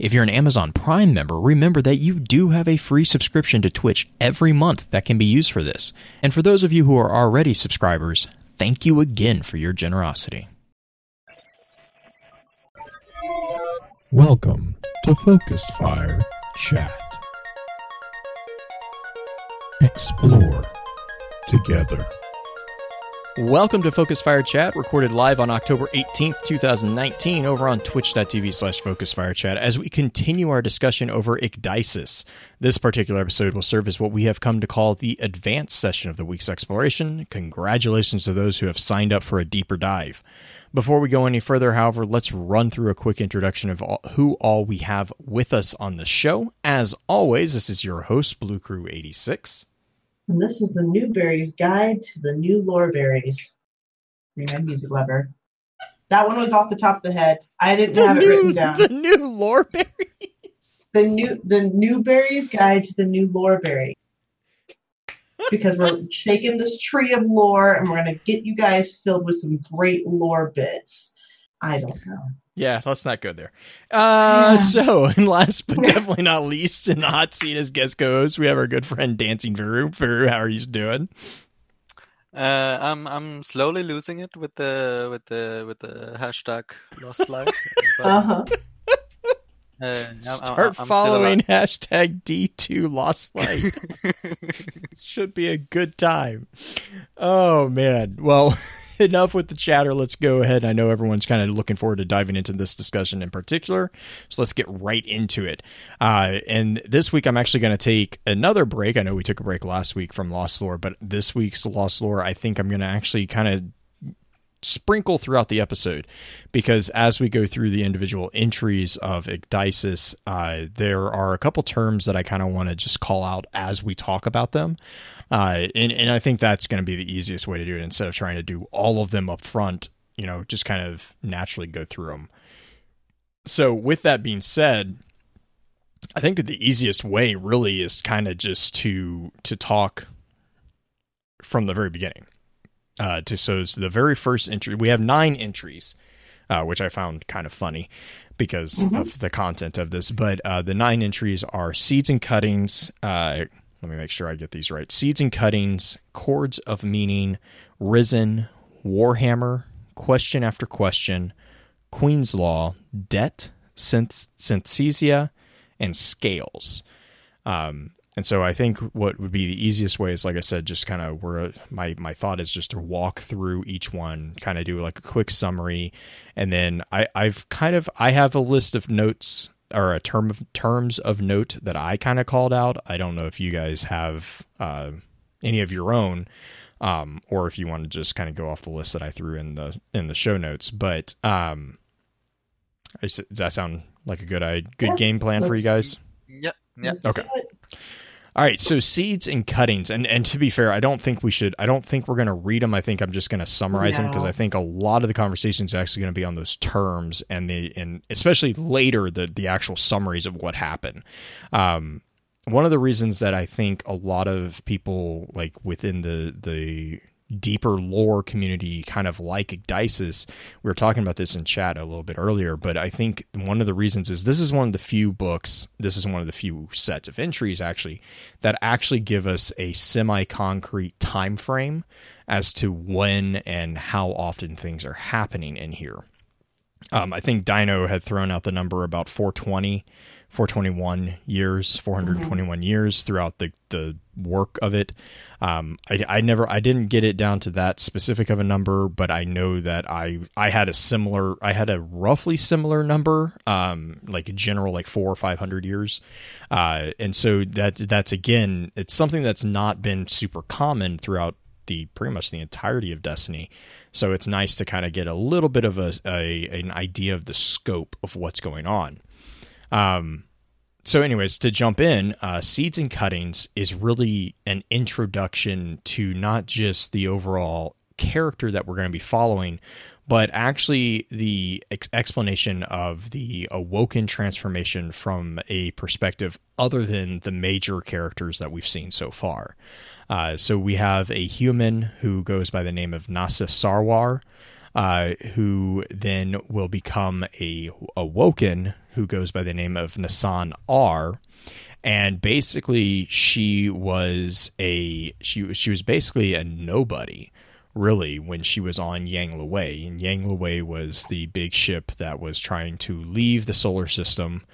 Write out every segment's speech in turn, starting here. If you're an Amazon Prime member, remember that you do have a free subscription to Twitch every month that can be used for this. And for those of you who are already subscribers, thank you again for your generosity. Welcome to Focused Fire Chat. Explore together. Welcome to Focus Fire Chat, recorded live on October 18th, 2019, over on twitch.tv/focusfirechat as we continue our discussion over Ecdysis. This particular episode will serve as what we have come to call the advanced session of the week's exploration. Congratulations to those who have signed up for a deeper dive. Before we go any further, however, let's run through a quick introduction of who all we have with us on the show. As always, this is your host, Blue Crew 86. And this is the Newberries Guide to the New Loreberries. You're a music lover. That one was off the top of the head. I didn't have it written down. The New Loreberries. The Newberries Guide to the New Loreberry. Because we're shaking this tree of lore, and we're going to get you guys filled with some great lore bits. I don't know. Yeah, let's not go there. So, and last but definitely not least, in the hot seat as guest co-host, we have our good friend Dancing Veru. Veru, how are you doing? I'm slowly losing it with the hashtag Lost Life. I'm following hashtag D2 Lost Life. It should be a good time. Oh man, well. Enough with the chatter. Let's go ahead. I know everyone's kind of looking forward to diving into this discussion in particular, so let's get right into it. And this week, I'm actually going to take another break. I know we took a break last week from Lost Lore, but this week's Lost Lore, I think I'm going to actually kind of sprinkle throughout the episode, because as we go through the individual entries of Ecdysis, there are a couple terms that I kind of want to just call out as we talk about them. And I think that's going to be the easiest way to do it instead of trying to do all of them up front, you know, just kind of naturally go through them. So with that being said, I think that the easiest way really is kind of just to talk from the very beginning. So the very first entry, we have 9 entries, which I found kind of funny because of the content of this. But the 9 entries are seeds and cuttings. Let me make sure I get these right. Seeds and cuttings, chords of meaning, risen, Warhammer, question after question, Queen's Law, debt, synthesia, and scales. And so I think what would be the easiest way is, like I said, just kind of where my thought is just to walk through each one, kind of do like a quick summary. And then I have a list of notes, or a terms of note that I kind of called out. I don't know if you guys have any of your own, or if you want to just kind of go off the list that I threw in the show notes. But does that sound like a good game plan for you guys? Yep. Okay. All right. So seeds and cuttings, and to be fair, I don't think we're going to read them. I think I'm just going to summarize them, because I think a lot of the conversation is actually going to be on those terms and especially later, the actual summaries of what happened. One of the reasons that I think a lot of people, like within the deeper lore community, kind of like Ecdysis, we were talking about this in chat a little bit earlier, but I think one of the reasons is this is one of the few books, this is one of the few sets of entries actually that actually give us a semi-concrete time frame as to when and how often things are happening in here. I think Dino had thrown out the number about 421 years throughout the work of it. I didn't get it down to that specific of a number, but I know that I had a roughly similar number, like a general, like 400 or 500 years. And so that's again, it's something that's not been super common throughout pretty much the entirety of Destiny, so it's nice to kind of get a little bit of an idea of the scope of what's going on. So anyways, to jump in, Seeds and Cuttings is really an introduction to not just the overall character that we're going to be following, but actually the explanation of the Awoken transformation from a perspective other than the major characters that we've seen so far. So we have a human who goes by the name of Nasa Sarwar, who then will become a Awoken who goes by the name of Nasannar. And basically she was basically a nobody, really, when she was on Yang Liwei. And Yang Liwei was the big ship that was trying to leave the solar system.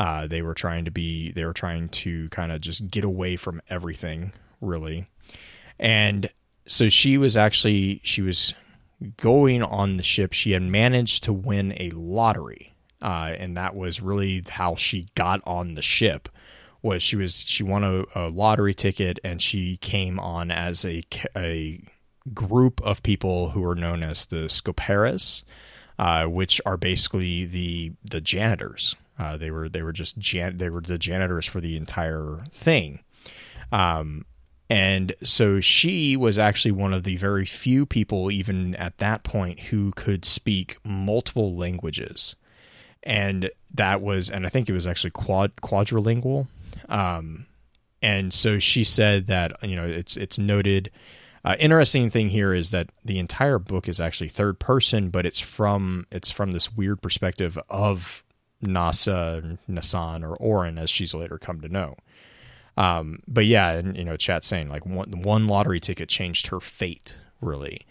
They were trying to kind of just get away from everything, really. And so she was going on the ship. She had managed to win a lottery. And that was really how she got on the ship. Was she won a lottery ticket, and she came on as a group of people who are known as the Scoperas, which are basically the janitors. They were the janitors for the entire thing. And so she was actually one of the very few people, even at that point, who could speak multiple languages. And that was, and I think it was actually quadrilingual. And so she said that, you know, it's noted. Interesting thing here is that the entire book is actually third person, but it's from this weird perspective of Nasa, Nasan, or Orin, as she's later come to know. But yeah, and you know, chat's saying like one lottery ticket changed her fate, really.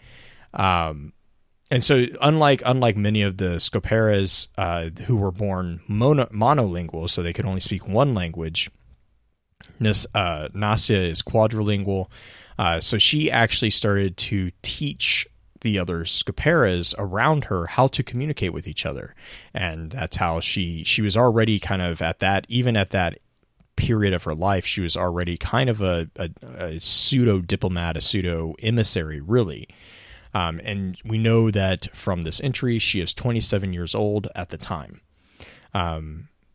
And so, unlike many of the Scoperas who were born monolingual, so they could only speak one language, Nasia is quadrilingual. So she actually started to teach the other Scoperas around her how to communicate with each other, and that's how she was already kind of at that period of her life. She was already kind of a pseudo diplomat, a pseudo emissary, really. And we know that from this entry, she is 27 years old at the time.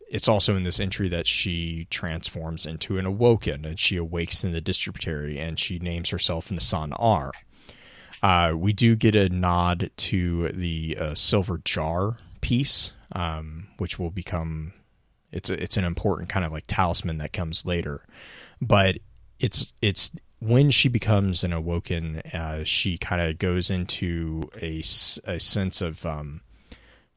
It's also in this entry that she transforms into an Awoken, and she awakes in the Distributary, and she names herself Nasannar. We do get a nod to the silver jar piece, which will become... It's an important kind of like talisman that comes later. But it's... When she becomes an Awoken, she kind of goes into a sense of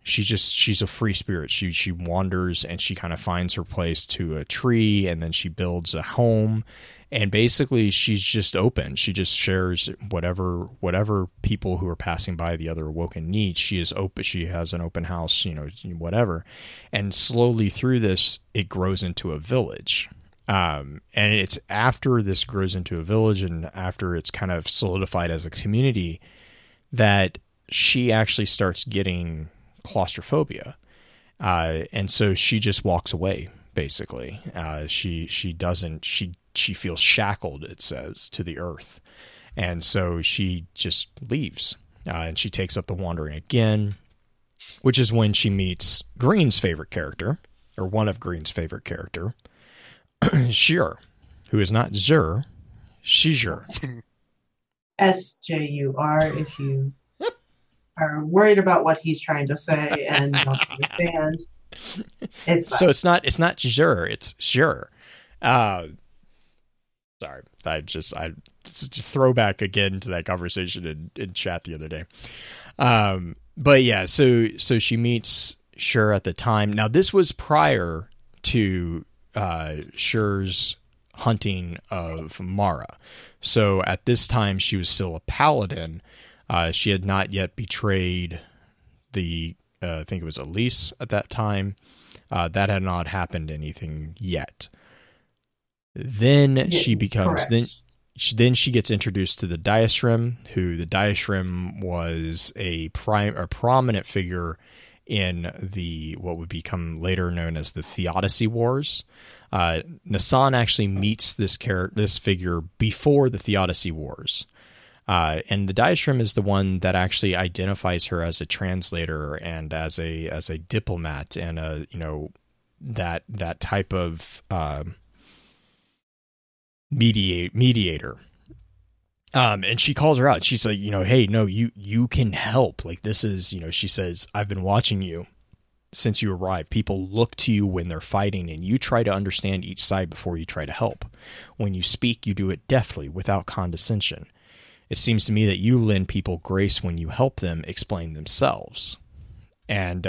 she's a free spirit. She wanders, and she kind of finds her place to a tree, and then she builds a home. And basically, she's just open. She just shares whatever people who are passing by the other Awoken need. She is open. She has an open house, you know, whatever. And slowly through this, it grows into a village. And it's after this grows into a village and after it's kind of solidified as a community that she actually starts getting claustrophobia. And so she just walks away, basically. She feels shackled, it says, to the earth. And so she just leaves, and she takes up the wandering again, which is when she meets Green's favorite character, or one of Green's favorite character, Sjur, who is not Xûr, Sjur. S-J-U-R, if you are worried about what he's trying to say and don't understand. It's fine. So it's not Xûr, it's Sjur. Sorry, it's a throwback again to that conversation in chat the other day. But yeah, so she meets Sjur at the time. Now this was prior to Sjur's hunting of Mara. So at this time she was still a paladin. She had not yet betrayed the I think it was Alis at that time. That had not happened anything yet. Then she becomes then she gets introduced to the Diasyrm, who the Diasyrm was a prominent figure in the what would become later known as the Theodicy Wars. Nasan actually meets this figure before the Theodicy Wars. And the Diasyrm is the one that actually identifies her as a translator and as a diplomat and a, you know, that type of mediator. And she calls her out. She's like, you know, hey, no, you can help. Like, this is, you know, she says, I've been watching you since you arrived. People look to you when they're fighting, and you try to understand each side before you try to help. When you speak, you do it deftly, without condescension. It seems to me that you lend people grace when you help them explain themselves. And,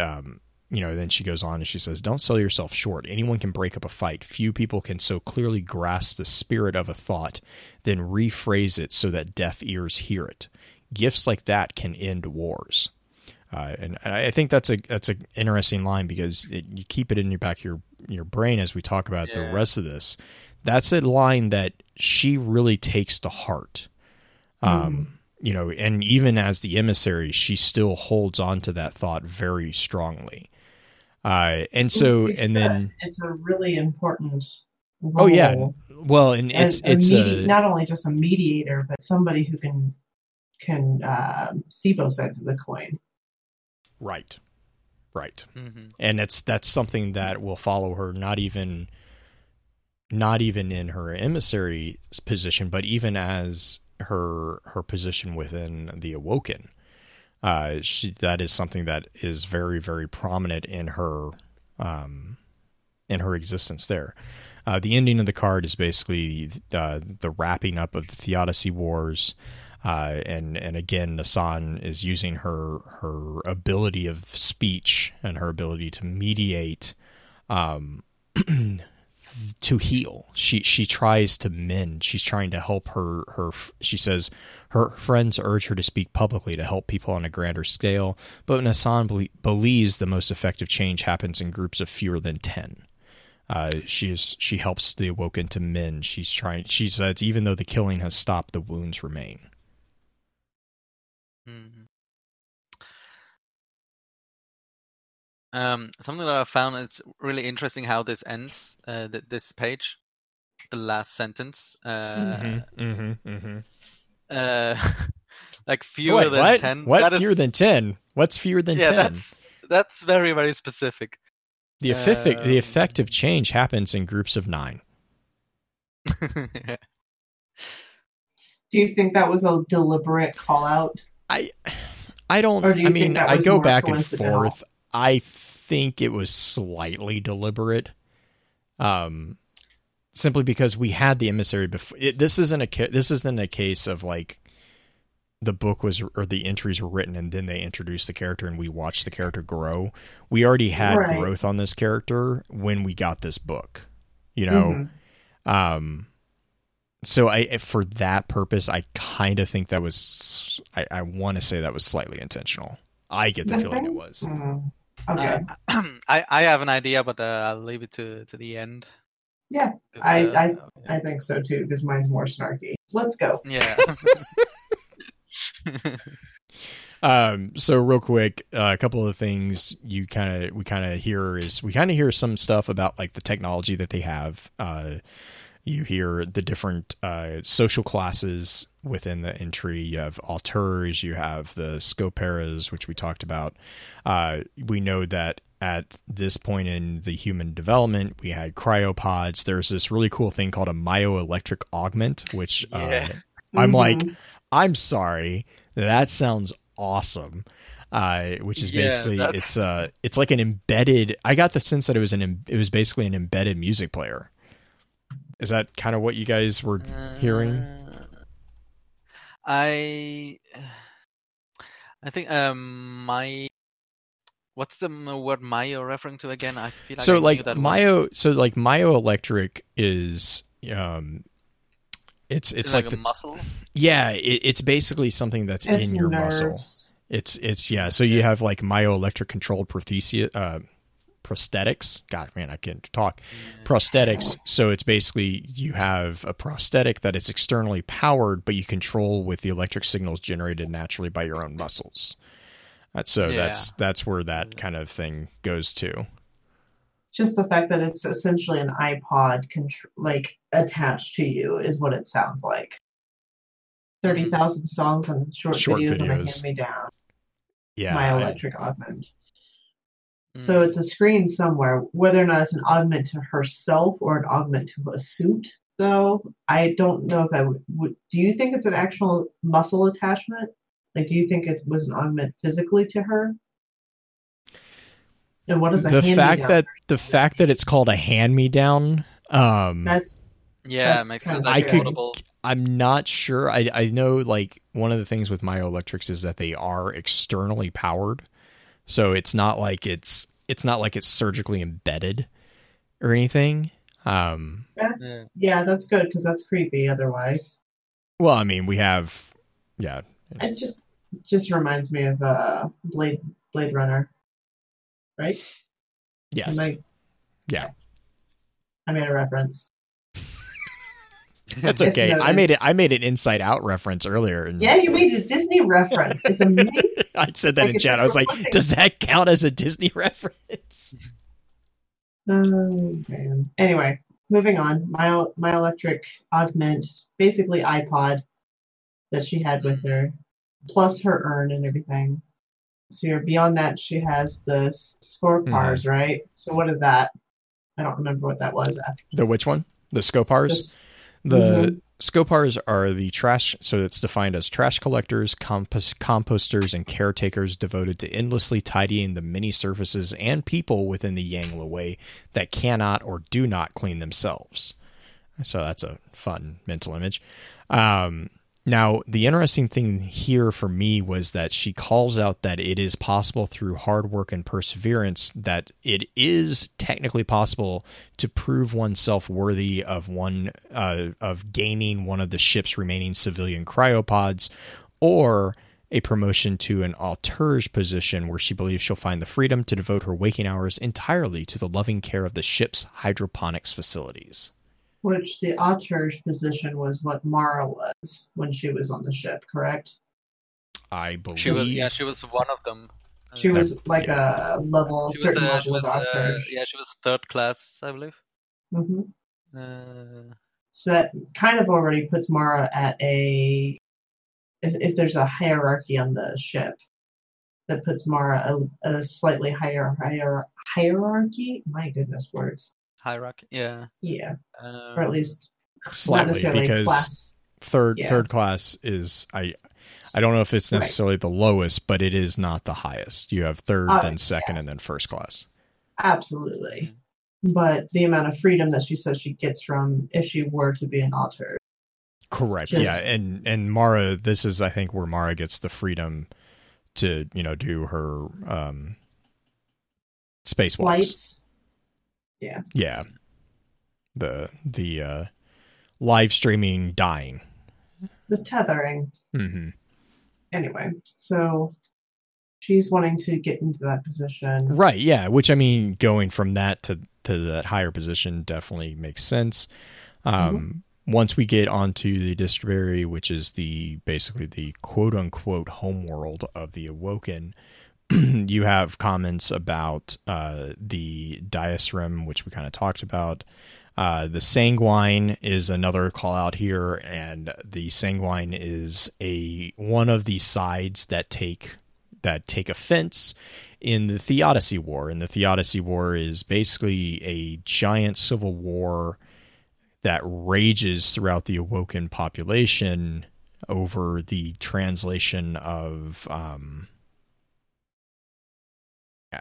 you know, then she goes on and she says, don't sell yourself short. Anyone can break up a fight. Few people can so clearly grasp the spirit of a thought, then rephrase it so that deaf ears hear it. Gifts like that can end wars. And I think that's an interesting line, because you keep it in your back of your brain as we talk about the rest of this. That's a line that she really takes to heart. You know, and even as the emissary, she still holds on to that thought very strongly. And so, and then it's a really important role. Oh yeah. Well, and it's not only just a mediator, but somebody who can see both sides of the coin. Right. Right. Mm-hmm. And that's something that will follow her, not even in her emissary position, but even as her position within the Awoken. That is something that is very, very prominent in her existence there. The ending of the card is basically the wrapping up of the Theodicy Wars, and again, Nasannar is using her ability of speech and her ability to mediate to heal. She tries to mend. She's trying to help her. She says her friends urge her to speak publicly to help people on a grander scale, but Nasannar believes the most effective change happens in groups of fewer than 10. She helps the Awoken to mend. She says, even though the killing has stopped, the wounds remain. Mm-hmm. Something that I found, it's really interesting how this ends, this page, the last sentence. Like fewer than 10. What fewer than 10? What's fewer than 10? Yeah, that's very, very specific. The effective change happens in groups of 9. Yeah. Do you think that was a deliberate call out? I don't. I mean, I go back and forth. I think it was slightly deliberate, simply because we had the emissary before. This isn't a case of like the book was, or the entries were written, and then they introduced the character and we watched the character grow. We already had growth on this character when we got this book, you know? Mm-hmm. So for that purpose, I kind of think that was, I want to say that was slightly intentional. I get the feeling it was. Okay. I have an idea, but I'll leave it to the end. Yeah, I think so too, because mine's more snarky. Let's go. Yeah. So real quick, a couple of things we hear some stuff about like the technology that they have. You hear the different social classes within the entry. You have auteurs, you have the Scoperas, which we talked about. We know that at this point in the human development, we had cryopods. There's this really cool thing called a myoelectric augment, which I'm like, I'm sorry, that sounds awesome. Which is basically it's like an embedded. I got the sense that it was basically an embedded music player. Is that kind of what you guys were hearing? I think what's the word Mayo referring to again? I feel like myoelectric is it's like the muscle. Yeah, it's basically something that's in your muscle. It's So you have like myoelectric controlled prosthetics. God, man, I can't talk. Prosthetics. So it's basically you have a prosthetic that is externally powered, but you control with the electric signals generated naturally by your own muscles. That's where that kind of thing goes to. Just the fact that it's essentially an iPod attached to you is what it sounds like. 30,000 songs and short videos. And a hand-me-down. Yeah, my electric augment. So it's a screen somewhere. Whether or not it's an augment to herself or an augment to a suit, though, I don't know if I would. Do you think it's an actual muscle attachment? Like, do you think it was an augment physically to her? And what is a hand-me-down? The fact that it's called a hand-me-down. That makes sense. I'm not sure. I know, like, one of the things with myoelectrics is that they are externally powered. So it's not like it's surgically embedded or anything. That's good, because that's creepy otherwise. Well, I mean, we have, yeah. It just reminds me of Blade Runner, right? Yes. Yeah. I made a reference. That's okay. I made an Inside Out reference earlier. Yeah, you made a Disney reference. It's amazing. I said that in chat. I was like, does that count as a Disney reference? Oh, man. Anyway, moving on. Myoelectric augment, basically iPod that she had with her, plus her urn and everything. So you're beyond that, she has the Scorpars, right? So what is that? I don't remember what that was after. The which one? The Scopars? The Scopars are the trash, so it's defined as trash collectors, composters, and caretakers devoted to endlessly tidying the many surfaces and people within the Yang Liwei that cannot or do not clean themselves. So that's a fun mental image. Now, the interesting thing here for me was that she calls out that it is possible through hard work and perseverance, that it is technically possible to prove oneself worthy of of gaining one of the ship's remaining civilian cryopods, or a promotion to an auteur position where she believes she'll find the freedom to devote her waking hours entirely to the loving care of the ship's hydroponics facilities. Which the auteur position was what Mara was when she was on the ship, correct? I believe she was one of them. She was like a level, certain level of auteur. Yeah, she was third class, I believe. Mm-hmm. So that kind of already puts Mara at if there's a hierarchy on the ship, that puts Mara at a slightly higher hierarchy. My goodness, words. Hierarchy, yeah. Yeah. Or at least slightly, because class. Third class is, I don't know if it's necessarily the lowest, but it is not the highest. You have third, then second, and then first class. Absolutely. But the amount of freedom that she says she gets from if she were to be an auteur. Correct, yeah. And Mara, this is, I think, where Mara gets the freedom to, do her spacewalks. Lights. Yeah. Yeah. The live streaming dying. The tethering. Mm-hmm. Anyway, so she's wanting to get into that position. Right, yeah, which I mean, going from that to that higher position definitely makes sense. Once we get onto the Distributary, which is basically the quote unquote homeworld of the Awoken, you have comments about the Diasyrm, which we kind of talked about. The Sanguine is another call out here, and the Sanguine is one of the sides that take offense in the Theodicy War. And the Theodicy War is basically a giant civil war that rages throughout the Awoken population over the translation of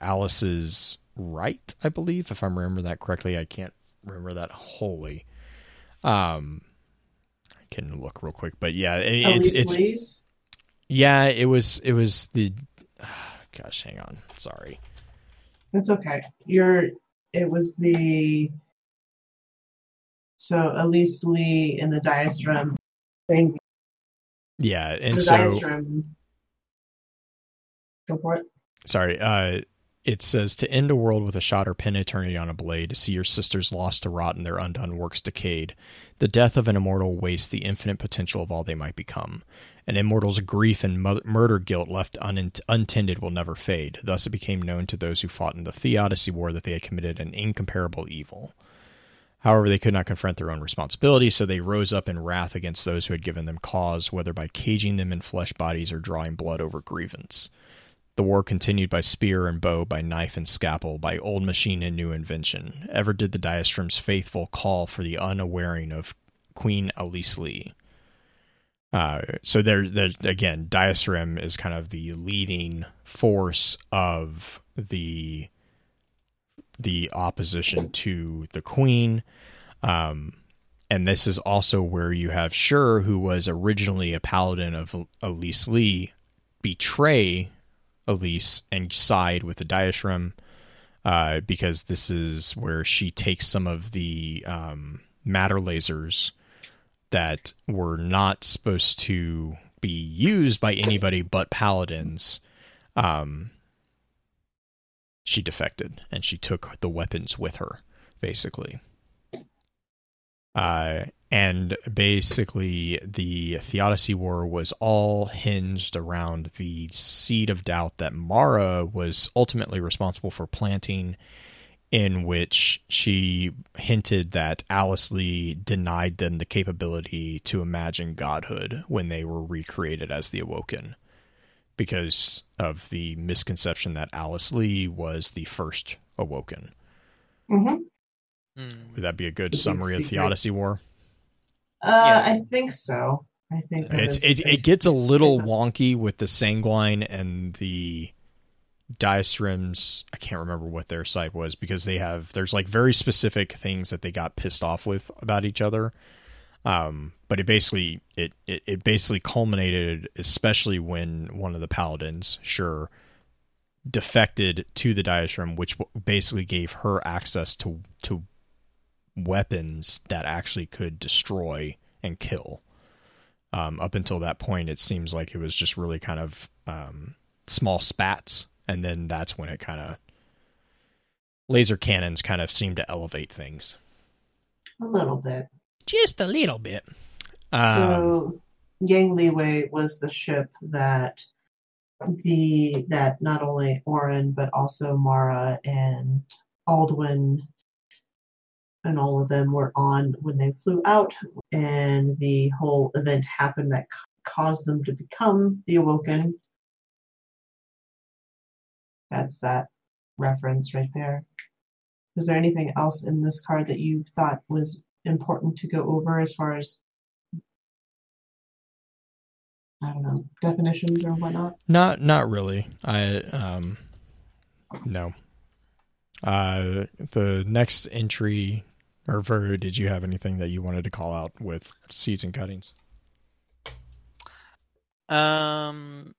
Alice's right, I believe, if I remember that correctly. I can't remember that wholly. I can look real quick, but yeah, it was the. Gosh, hang on, sorry. That's okay. It was the. So Alis Li in the Diasyrm thing. Yeah, and the Diasyrm. Go for it. Sorry, it says, to end a world with a shot or pin eternity on a blade, to see your sisters lost to rot and their undone works decayed. The death of an immortal wastes the infinite potential of all they might become. An immortal's grief and murder guilt left untended will never fade. Thus it became known to those who fought in the Theodicy War that they had committed an incomparable evil. However, they could not confront their own responsibility, so they rose up in wrath against those who had given them cause, whether by caging them in flesh bodies or drawing blood over grievance. The war continued by spear and bow, by knife and scalpel, by old machine and new invention. Ever did the Diastrom's faithful call for the unawaring of Queen Alis Li. So there again, Diasyrm is kind of the leading force of the opposition to the queen. And this is also where you have Sjur, who was originally a paladin of Alis Li, betray Elise and side with the Diasyrm, because this is where she takes some of the matter lasers that were not supposed to be used by anybody but paladins. She defected and she took the weapons with her, basically. And basically, the Theodicy War was all hinged around the seed of doubt that Mara was ultimately responsible for planting, in which she hinted that Alis Li denied them the capability to imagine godhood when they were recreated as the Awoken, because of the misconception that Alis Li was the first Awoken. Mm-hmm. Would that be a good summary of Theodicy War? Yeah. I think so. I think that it gets a little wonky with the Sanguine and the Diastrom's. I can't remember what their side was, because there's like very specific things that they got pissed off with about each other. But it basically culminated, especially when one of the paladins, Sjur, defected to the Diasyrm, which basically gave her access to weapons that actually could destroy and kill. Up until that point, it seems like it was just really kind of small spats, and then that's when it kind of laser cannons kind of seem to elevate things a little bit, just a little bit. So Yang Liwei was the ship that not only Orin but also Mara and Aldwin and all of them were on when they flew out, and the whole event happened that caused them to become the Awoken. That's that reference right there. Was there anything else in this card that you thought was important to go over as far as, I don't know, definitions or whatnot? Not really. No. The next entry, or Veru, did you have anything that you wanted to call out with seeds and cuttings? No,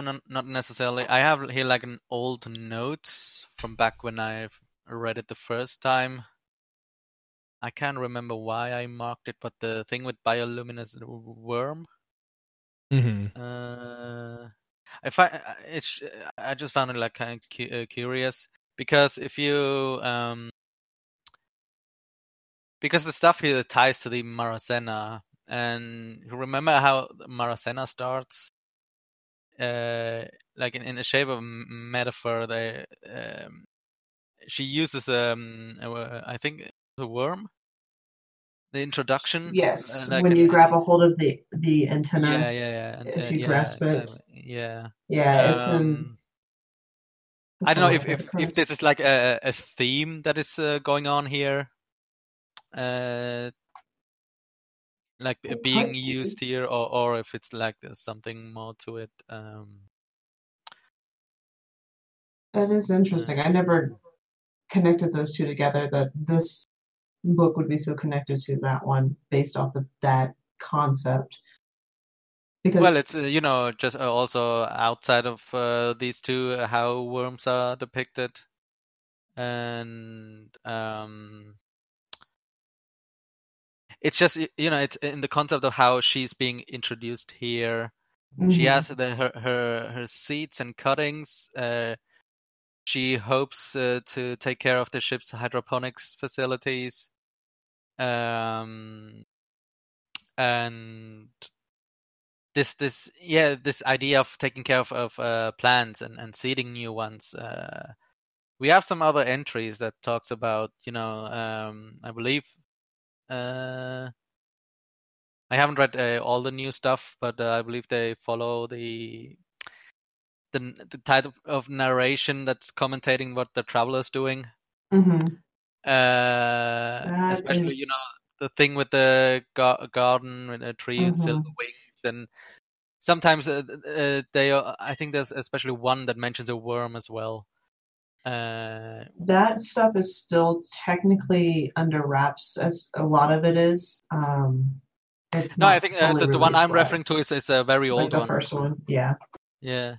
not necessarily. I have here like an old notes from back when I read it the first time. I can't remember why I marked it, but the thing with bioluminescent worm. Mm-hmm. I just found it like kind of curious. Because if you, because the stuff here ties to the Maracena, and remember how Maracena starts, like in the shape of a metaphor. They, she uses, I think, the worm. The introduction. Yes, like when you grab a hold of the antenna. Yeah. If you grasp it. Yeah. Yeah, it's in. I don't know if this is like a theme that is going on here, like being used here, or if it's like there's something more to it. That is interesting. I never connected those two together, that this book would be so connected to that one based off of that concept. Because, well, it's, just also outside of these two, how worms are depicted. And it's just, it's in the concept of how she's being introduced here. Mm-hmm. She has her seeds and cuttings. She hopes to take care of the ship's hydroponics facilities. And This idea of taking care of plants and seeding new ones. We have some other entries that talks about, I believe, I haven't read all the new stuff, but I believe they follow the the type of narration that's commentating what the traveler's doing. Mm-hmm. Especially, you know, the thing with the garden and a tree and silver wings, and sometimes they are, I think there's especially one that mentions a worm as well. That stuff is still technically under wraps, as a lot of it is. It's no, I think the one I'm referring to is a very old one. The first one, yeah. Yeah.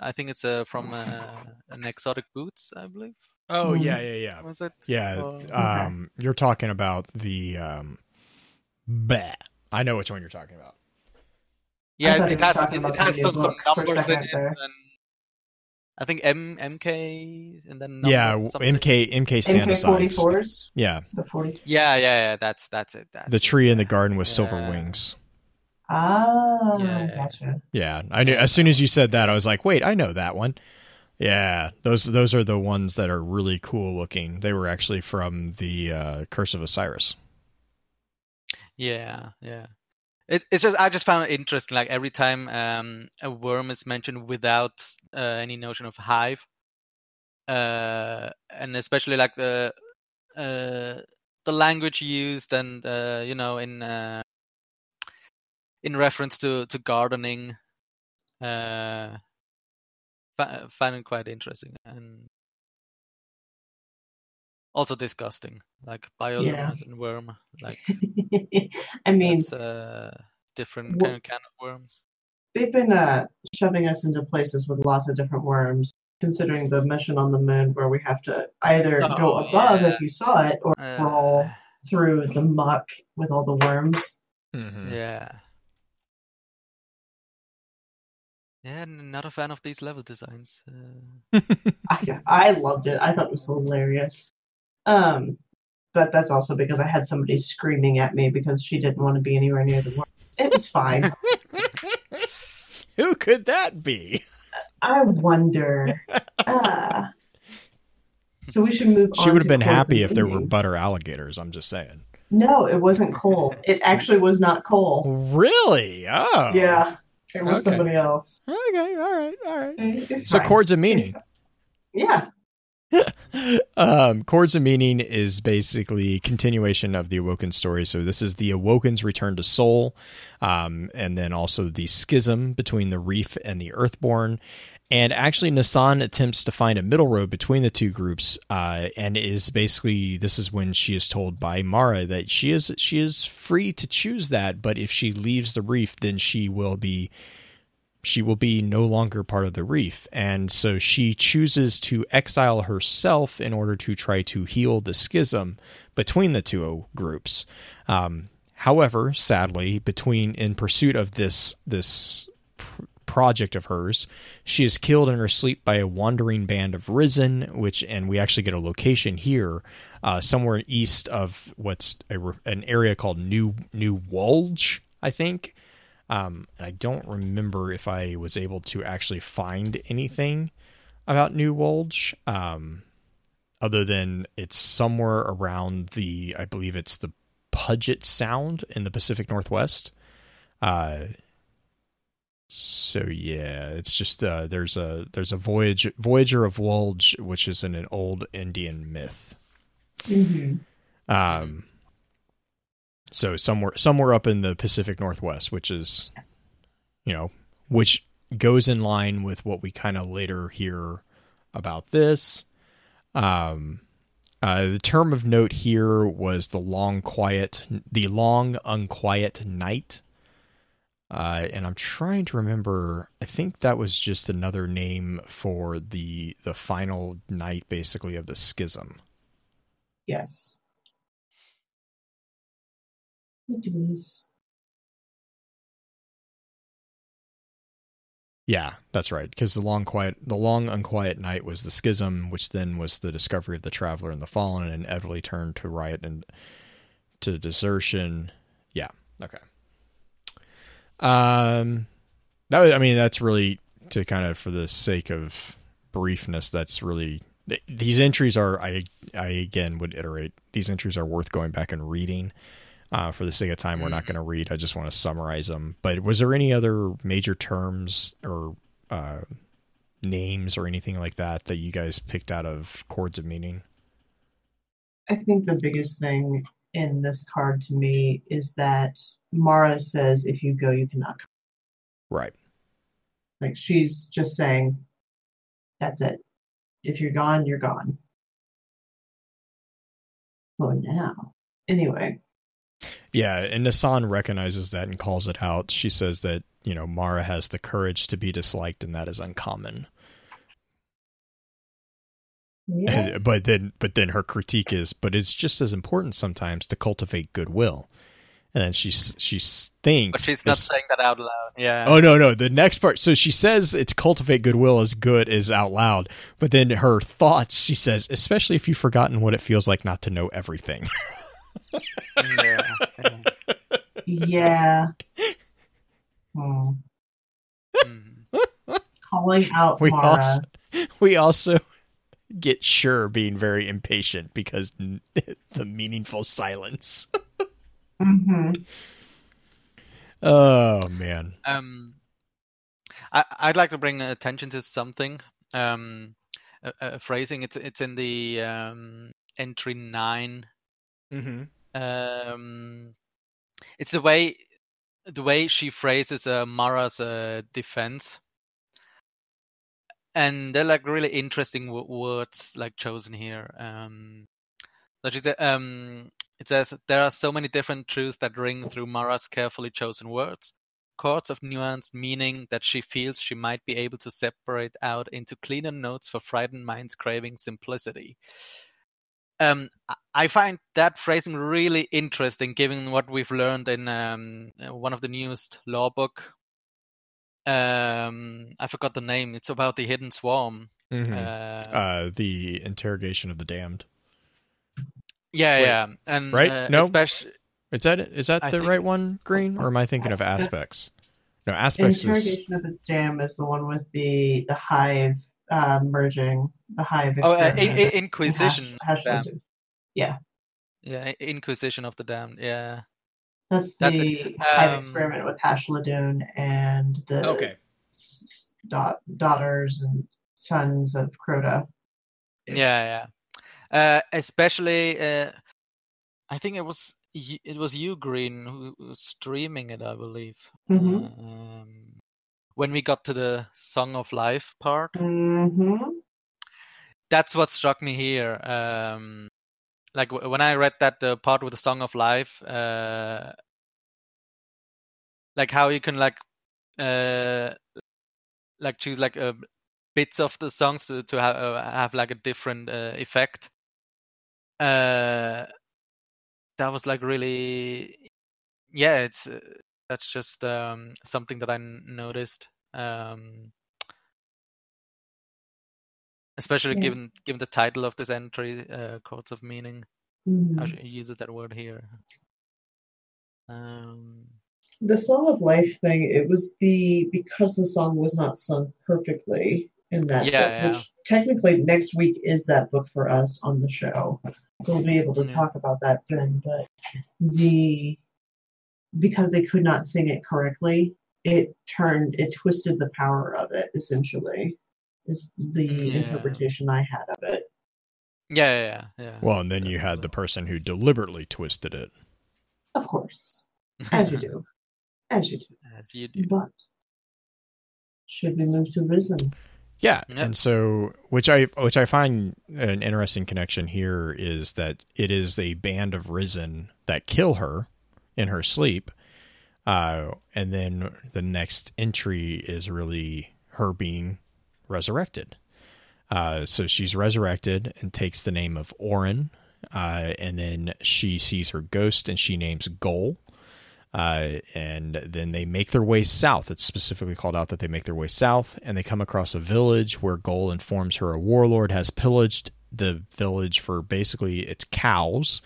I think it's from an Exotic Boots, I believe. Oh, yeah. Was it? Yeah, you're talking about the... I know which one you're talking about. Yeah, it has some numbers in it. And I think MK and then MK stand aside. Yeah. The 40. Yeah, that's it. That's the tree in the garden with silver wings. Ah, gotcha. Yeah, I knew as soon as you said that, I was like, wait, I know that one. Yeah, those are the ones that are really cool looking. They were actually from the Curse of Osiris. Yeah. It's just I just found it interesting. Like every time a worm is mentioned without any notion of hive, and especially like the language used, and you know, in reference to gardening, find it quite interesting and also disgusting, like bioluminescent and worm. Like, I mean, it's different kind of worms. They've been shoving us into places with lots of different worms, considering the mission on the moon where we have to either go above if you saw it, or crawl through the muck with all the worms. Mm-hmm. Yeah, not a fan of these level designs. I loved it. I thought it was hilarious. But that's also because I had somebody screaming at me because she didn't want to be anywhere near the world. It was fine. Who could that be? I wonder. So we should move on. She would have been happy if there were butter alligators, I'm just saying. No, it wasn't Cole. It actually was not Cole. Really? Oh. Yeah. It was somebody else. Okay, all right. It's so fine. Chords of Meaning. Yeah. Chords of Meaning is basically continuation of the Awoken story. So this is the Awoken's return to Sol, and then also the schism between the Reef and the Earthborn. And actually, Nasannar attempts to find a middle road between the two groups, and is basically, this is when she is told by Mara that she is free to choose that, but if she leaves the Reef, then she will be no longer part of the Reef. And so she chooses to exile herself in order to try to heal the schism between the two groups. However, sadly, in pursuit of this project of hers, she is killed in her sleep by a wandering band of Risen, and we actually get a location here, somewhere east of what's an area called New Wolge, I think. And I don't remember if I was able to actually find anything about New Wolge, other than it's somewhere around I believe it's the Puget Sound in the Pacific Northwest. So yeah, it's just there's a Voyager of Wolge, which is in an old Indian myth. Mm-hmm. So somewhere up in the Pacific Northwest, which is, you know, which goes in line with what we kind of later hear about this. The term of note here was the long unquiet night. And I'm trying to remember, I think that was just another name for the final night, basically, of the schism. Yes. It is. Yeah, that's right. Because the long unquiet night was the schism, which then was the discovery of the traveler and the fallen, and inevitably turned to riot and to desertion. Yeah. Okay. That's really to kind of, for the sake of briefness, that's really, these entries are, I again would iterate, these entries are worth going back and reading. For the sake of time, we're not going to read. I just want to summarize them. But was there any other major terms or names or anything like that that you guys picked out of Chords of Meaning? I think the biggest thing in this card to me is that Mara says, if you go, you cannot come. Right. Like, she's just saying, that's it. If you're gone, you're gone. Oh, now. Anyway. Yeah, and Nasannar recognizes that and calls it out. She says that, you know, Mara has the courage to be disliked, and that is uncommon. Yeah. And, but then her critique is, but it's just as important sometimes to cultivate goodwill. And then she thinks... But she's not saying that out loud, yeah. Oh, no, the next part... So she says it's cultivate goodwill as good is out loud, but then her thoughts, she says, especially if you've forgotten what it feels like not to know everything. Yeah. Oh. Calling out Mara. We also get Sjur being very impatient because the meaningful silence... Mm-hmm. Oh man. I'd like to bring attention to something. Phrasing. It's in the entry 9. Mm-hmm. It's the way she phrases Mara's defense, and they're like really interesting words like chosen here. So she said, it says, there are so many different truths that ring through Mara's carefully chosen words, chords of nuanced meaning that she feels she might be able to separate out into cleaner notes for frightened minds craving simplicity. I find that phrasing really interesting, given what we've learned in one of the newest law book. I forgot the name. It's about the hidden swarm. Mm-hmm. The interrogation of the damned. Yeah, wait, yeah, and right? No, especially, is that the right one, Green, or am I thinking of aspects? No, aspects. Interrogation of the Dam is the one with the hive merging, the hive. Oh, Inquisition. Hash yeah, Inquisition of the Dam. Yeah, that's the hive experiment with Hashladun and the daughters and sons of Crota. Yeah. Especially, I think it was you, Green, who was streaming it, I believe. Mm-hmm. When we got to the Song of Life part, that's what struck me here. Like when I read that part with the Song of Life, like how you can like choose like bits of the songs to have like a different effect. That was like really, yeah. It's that's just something that I noticed, especially given the title of this entry, "Chords of Meaning." Mm-hmm. I should use that word here. The Song of Life thing. It was because the song was not sung perfectly in that book, which technically next week is that book for us on the show. So we'll be able to talk about that then, but because they could not sing it correctly, it twisted the power of it, essentially, is the interpretation I had of it. Yeah. Well, and then you had the person who deliberately twisted it. Of course. As you do. But should we move to Risen? Yeah, yep. And so which I find an interesting connection here is that it is a band of Risen that kill her in her sleep, and then the next entry is really her being resurrected. So she's resurrected and takes the name of Orin, and then she sees her ghost and she names Ghaul. And then they make their way south. It's specifically called out that they make their way south, and they come across a village where Ghaul informs her a warlord has pillaged the village for basically its cows.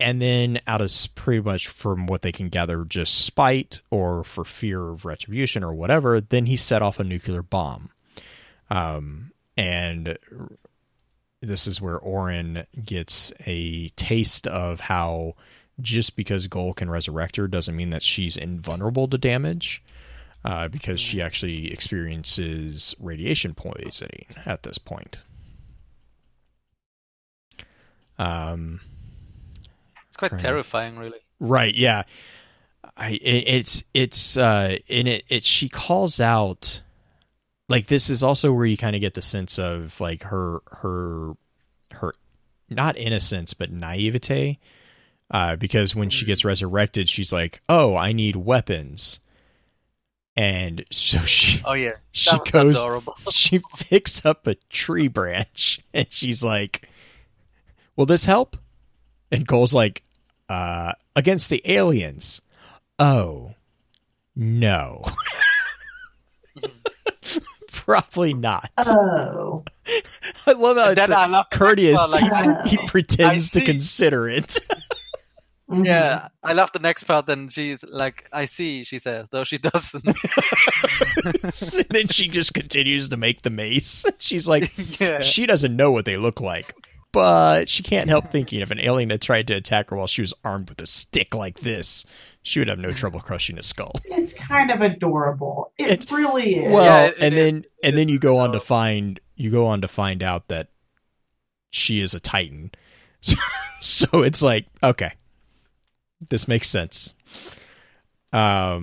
And then out of pretty much from what they can gather, just spite or for fear of retribution or whatever, then he set off a nuclear bomb. And this is where Orin gets a taste of how just because Ghaul can resurrect her doesn't mean that she's invulnerable to damage. because she actually experiences radiation poisoning at this point. It's quite terrifying, really. Right? Yeah. She calls out, like, this is also where you kind of get the sense of like her not innocence but naivete, because when she gets resurrected, she's like, "Oh, I need weapons," and so she goes adorable. She picks up a tree branch and she's like, "Will this help?" And Ghaul's like, "Against the aliens." Oh, no. Probably not. Oh. I love how it's like courteous. Part, like, he pretends to consider it. Yeah, I love the next part. Then she's like, "I see," she says, though she doesn't. And then she just continues to make the mace. She's like, she doesn't know what they look like. But she can't help thinking if an alien had tried to attack her while she was armed with a stick like this, she would have no trouble crushing a skull. It's kind of adorable. It really is. Well, yeah, then you go on to find out that she is a Titan. So it's like, okay, this makes sense. Yeah,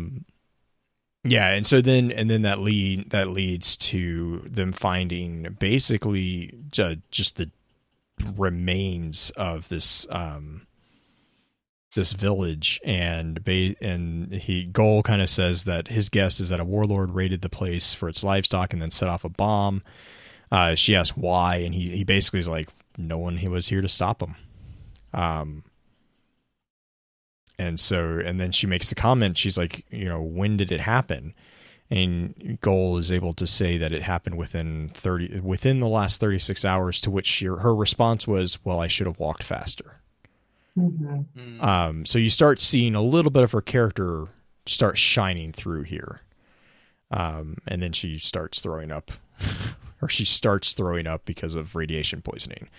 and so then that leads to them finding basically just the remains of this this village, and Ghaul kind of says that his guess is that a warlord raided the place for its livestock and then set off a bomb. She asks why, and he basically is like, no one was here to stop him. And then she makes the comment, she's like, you know, when did it happen? And Ghaul is able to say that it happened within the last 36 hours, to which her response was, well, I should have walked faster. Mm-hmm. So you start seeing a little bit of her character start shining through here. And then she starts throwing up because of radiation poisoning.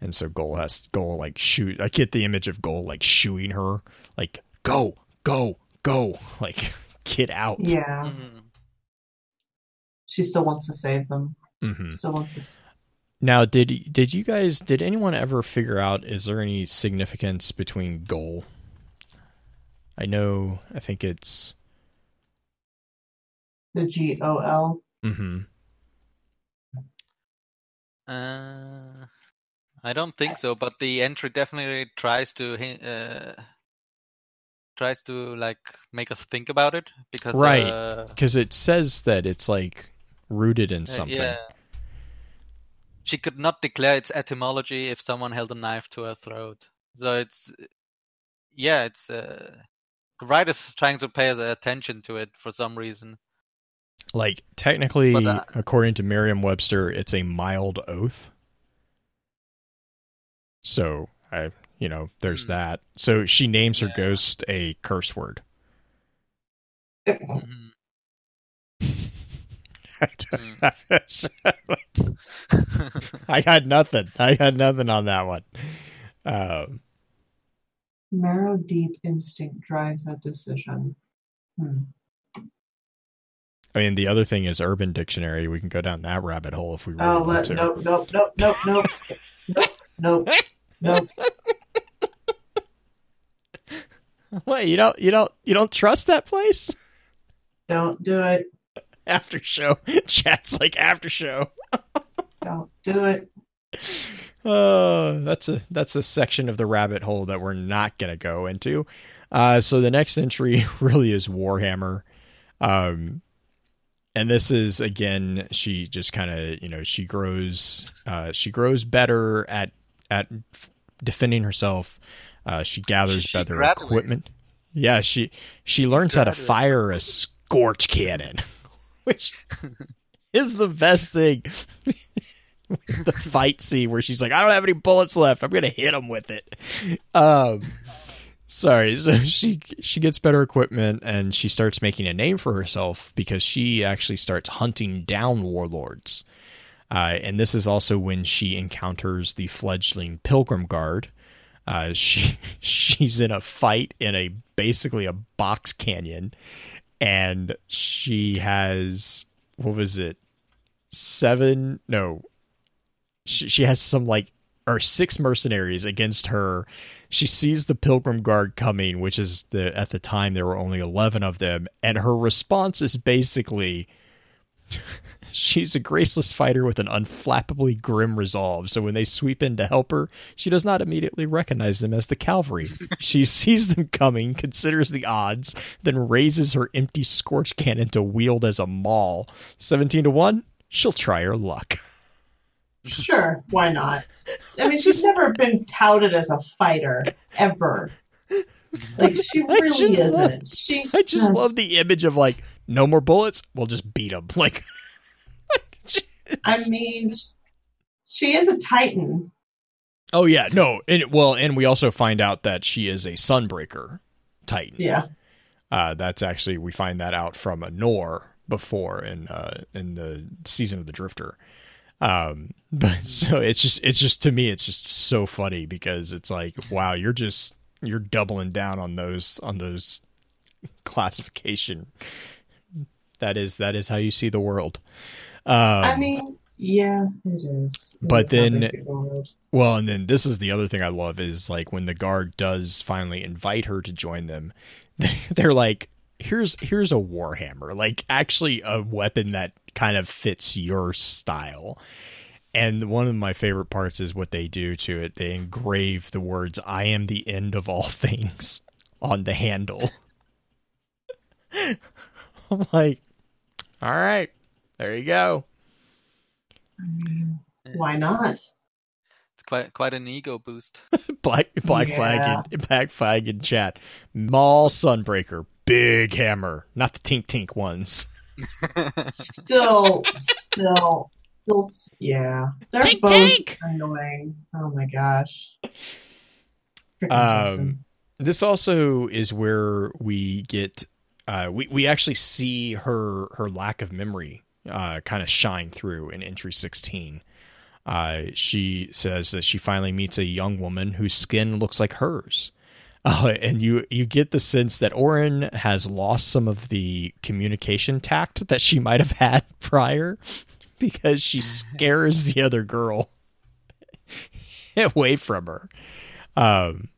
And so Ghaul like shoot. I get the image of Ghaul like shooing her, like, go, like, get out. Yeah. Mm-hmm. She still wants to save them. Mm-hmm. Still wants to... Now, did anyone ever figure out, is there any significance between Ghaul? I think it's the G-O-L. Mm-hmm. I don't think so, but the entry definitely tries to like make us think about it, because because it says that it's like rooted in something. Yeah. She could not declare its etymology if someone held a knife to her throat. So it's the writer's trying to pay us attention to it for some reason. Like, technically, according to Merriam-Webster, it's a mild oath. So there's that. So she names her ghost a curse word. I had nothing on that one. Marrow deep instinct drives that decision. I mean, the other thing is Urban Dictionary. We can go down that rabbit hole if we really want to. Nope. Wait, you don't trust that place? Don't do it. After show. Chat's like, after show. Don't do it. That's a section of the rabbit hole that we're not gonna go into. So the next entry really is Warhammer. And this is, again, she just kind of, she grows better at defending herself. She gathers better equipment. Yeah, she learns how to fire a Scorch cannon, which is the best thing. The fight scene where she's like, I don't have any bullets left, I'm going to hit them with it. So she gets better equipment, and she starts making a name for herself because she actually starts hunting down warlords. And this is also when she encounters the fledgling Pilgrim Guard. She's in a fight in basically a box canyon, and she has, what was it? She has some six mercenaries against her. She sees the Pilgrim Guard coming, which is at the time there were only 11 of them, and her response is basically she's a graceless fighter with an unflappably grim resolve. So when they sweep in to help her, she does not immediately recognize them as the cavalry. She sees them coming, considers the odds, then raises her empty Scorch cannon to wield as a maul. 17-1, she'll try her luck. Sure, why not? I mean, she's never been touted as a fighter, ever. She really isn't. I just love the image of, no more bullets, we'll just beat them. I mean, she is a Titan. Oh, yeah, no. And we also find out that she is a Sunbreaker Titan. Yeah. That's actually, we find that out from Anor before in the Season of the Drifter. But so it's just to me, it's just so funny because it's wow, you're doubling down on those classification. That is how you see the world. I mean, yeah, it is. But then, well, and then this is the other thing I love is when the guard does finally invite her to join them, they're like, here's a Warhammer, actually a weapon that kind of fits your style. And one of my favorite parts is what they do to it. They engrave the words, "I am the end of all things," on the handle. I'm all right, there you go. Why not? It's quite an ego boost. Black flag in chat. Maul Sunbreaker. Big hammer, not the tink ones. still, yeah. They're tink both tink! Annoying. Oh my gosh. Awesome. This also is where we get we actually see her lack of memory kind of shine through in entry 16. She says that she finally meets a young woman whose skin looks like hers. And you get the sense that Orin has lost some of the communication tact that she might have had prior because she scares the other girl away from her. And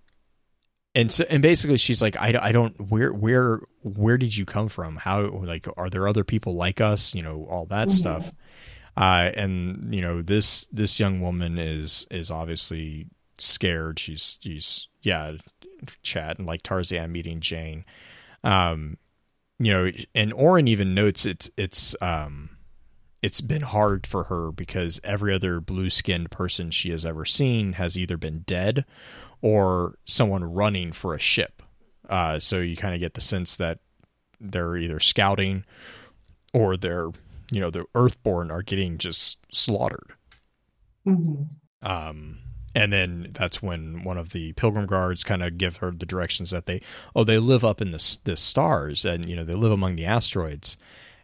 basically she's like, I don't, where did you come from? How, are there other people like us? All that mm-hmm. stuff. And this young woman is obviously scared. She's yeah. Chat and Tarzan meeting Jane, and Orin even notes it's been hard for her because every other blue-skinned person she has ever seen has either been dead or someone running for a ship. So you kind of get the sense that they're either scouting or they're the Earthborn are getting just slaughtered. Mm-hmm. And then that's when one of the Pilgrim Guards kind of give her the directions that they live up in the stars and, they live among the asteroids.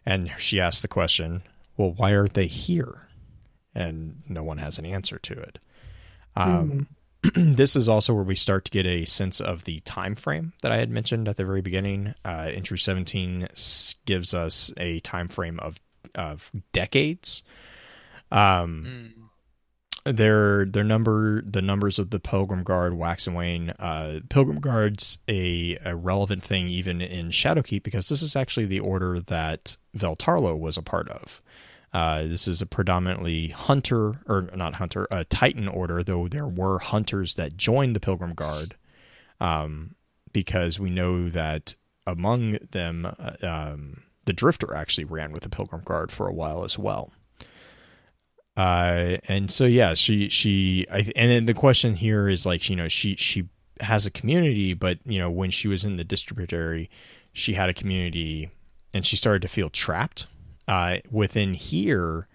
And she asks the question, well, why aren't they here? And no one has an answer to it. This is also where we start to get a sense of the time frame that I had mentioned at the very beginning. Entry 17 gives us a time frame of decades. The numbers of the Pilgrim Guard wax and wane. Pilgrim Guard's a relevant thing even in Shadowkeep because this is actually the order that Veltarlo was a part of. This is a predominantly Titan order, though there were hunters that joined the Pilgrim Guard because we know that among them, the Drifter actually ran with the Pilgrim Guard for a while as well. And so, yeah, and then the question here is she has a community, but when she was in the Distributary, she had a community and she started to feel trapped, within here.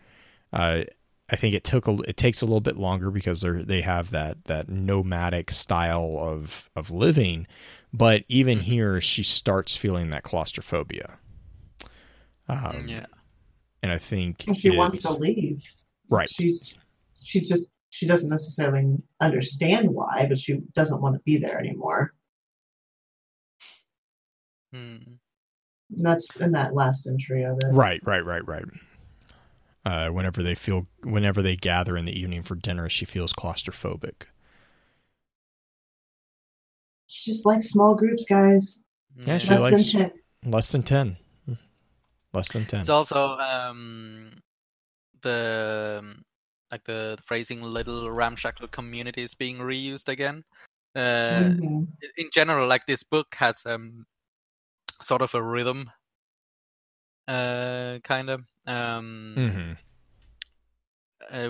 I think it takes a little bit longer because they have that nomadic style of living, but even here, she starts feeling that claustrophobia. Yeah. And I think she wants to leave. Right. She doesn't necessarily understand why, but she doesn't want to be there anymore. And that's in that last entry of it. Right. Whenever they gather in the evening for dinner, she feels claustrophobic. She just likes small groups, guys. Yeah, she likes less than 10. It's also the phrasing "little ramshackle community" is being reused again. In general, like, this book has sort of a rhythm, kind of,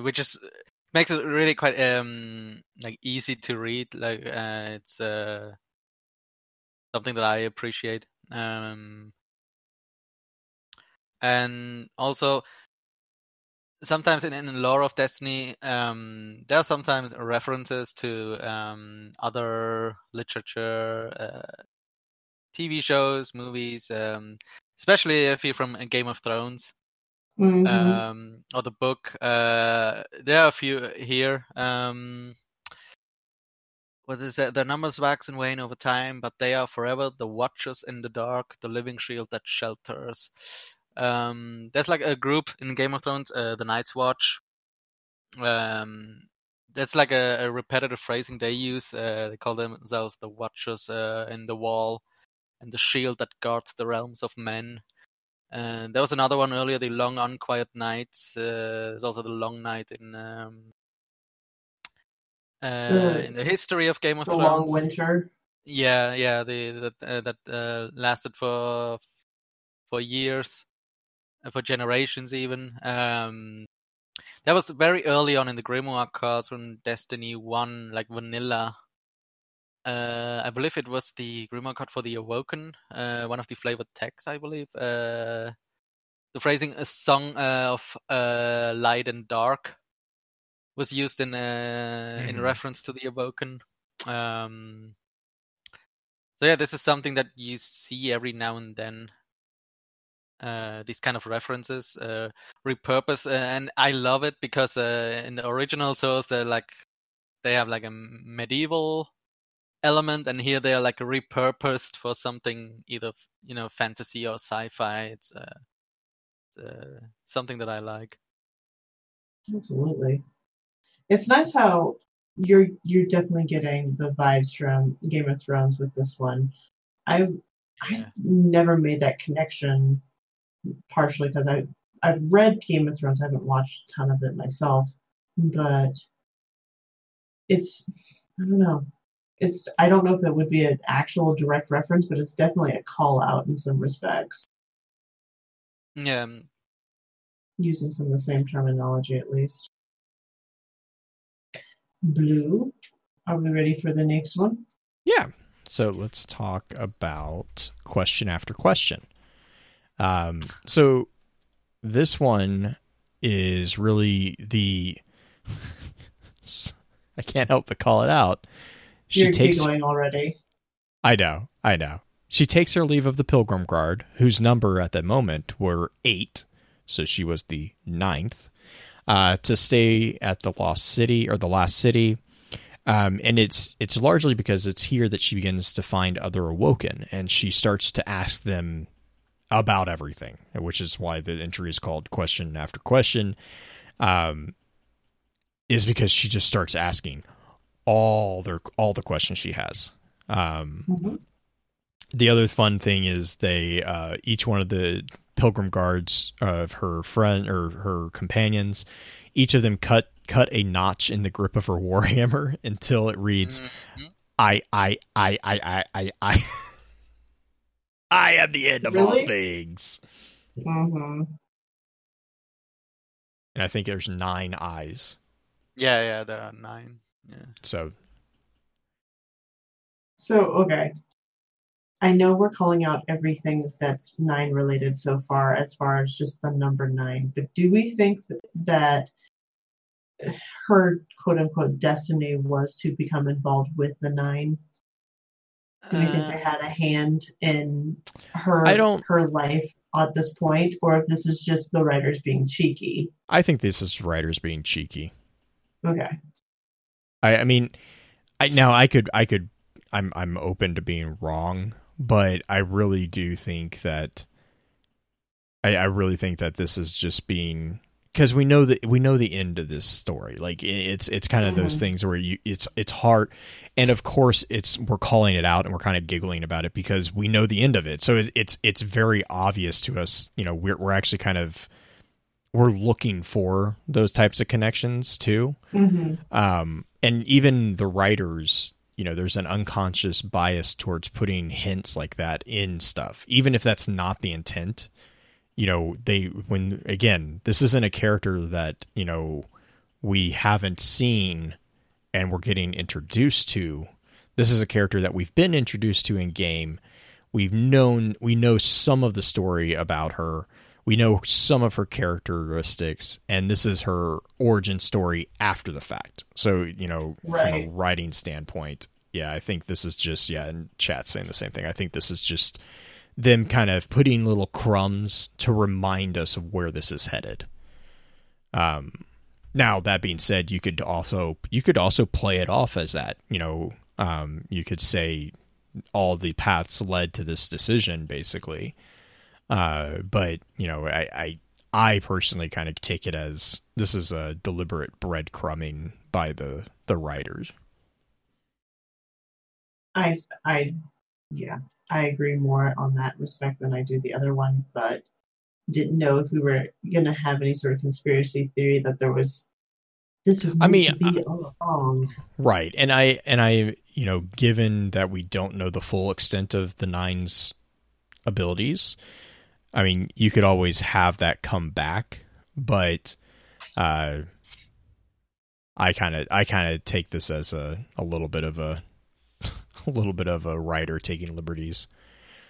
which is makes it really quite easy to read. Like, it's something that I appreciate, and also sometimes in Lore of Destiny, there are sometimes references to other literature. TV shows, movies, especially if you're from Game of Thrones, or the book. There are a few here. What is that? Their numbers wax and wane over time, but they are forever the watchers in the dark, the living shield that shelters. There's like a group in Game of Thrones, the Night's Watch. That's like a repetitive phrasing they use. They call themselves the watchers in the wall. And the shield that guards the realms of men. There was another one earlier, the long unquiet nights. There's also the long night in the history of Game of Thrones. The long winter. Yeah, that lasted for years, for generations even. That was very early on in the Grimoire cards from Destiny 1, like vanilla. I believe it was the Grimoire card for the Awoken, one of the flavored texts, I believe. The phrasing "a song of light and dark" was used in reference to the Awoken. So yeah, this is something that you see every now and then. These kind of references repurpose, and I love it because in the original source they have a medieval element, and here they are like repurposed for something either fantasy or sci-fi. It's something that I like. Absolutely, it's nice how you're definitely getting the vibes from Game of Thrones with this one. I never made that connection, partially because I've read Game of Thrones. I haven't watched a ton of it myself, but I don't know if it would be an actual direct reference, but it's definitely a call out in some respects. Yeah. Using some of the same terminology, at least. Blue, are we ready for the next one? Yeah. So let's talk about question after question. So this one is really the... I can't help but call it out. You're giggling already. I know. She takes her leave of the Pilgrim Guard, whose number at the moment were 8, so she was the 9th, to stay at the Lost City, or the Last City. And it's largely because it's here that she begins to find other Awoken, and she starts to ask them about everything, which is why the entry is called Question After Question, is because she just starts asking all the questions she has. The other fun thing is they each one of the Pilgrim Guards of her friend or her companions, each of them cut a notch in the grip of her warhammer until it reads, I I am the end of all things. And I think there's 9 eyes. Yeah, there are 9. Yeah. So okay. I know we're calling out everything that's 9 related so far as just the number 9, but do we think that her quote unquote destiny was to become involved with the 9? Do we think they had a hand in her life at this point, or if this is just the writers being cheeky? I think this is writers being cheeky. Okay. I mean, I'm open to being wrong, but I really do think that I really think that this is just being, because we know the end of this story. Like it's kind of those things where it's hard, and of course we're calling it out and we're kind of giggling about it because we know the end of it. So it's very obvious to us. You know, we're actually kind of, we're looking for those types of connections too. Mm-hmm. And even the writers, you know, there's an unconscious bias towards putting hints like that in stuff, even if that's not the intent. You know, this isn't a character that, you know, we haven't seen and we're getting introduced to. This is a character that we've been introduced to in game. We know some of the story about her. We know some of her characteristics, and this is her origin story after the fact. So, you know, Right. From a writing standpoint, yeah, I think this is just, yeah, and chat's saying the same thing. I think this is just them kind of putting little crumbs to remind us of where this is headed. Now that being said, you could also play it off as that, you know, you could say all the paths led to this decision basically. But you know, I personally kind of take it as this is a deliberate breadcrumbing by the writers. I agree more on that respect than I do the other one, but didn't know if we were going to have any sort of conspiracy theory that this was meant to be all along. Right. And I, you know, given that we don't know the full extent of the Nine's abilities, I mean, you could always have that come back, but I kind of take this as a little bit of a writer taking liberties.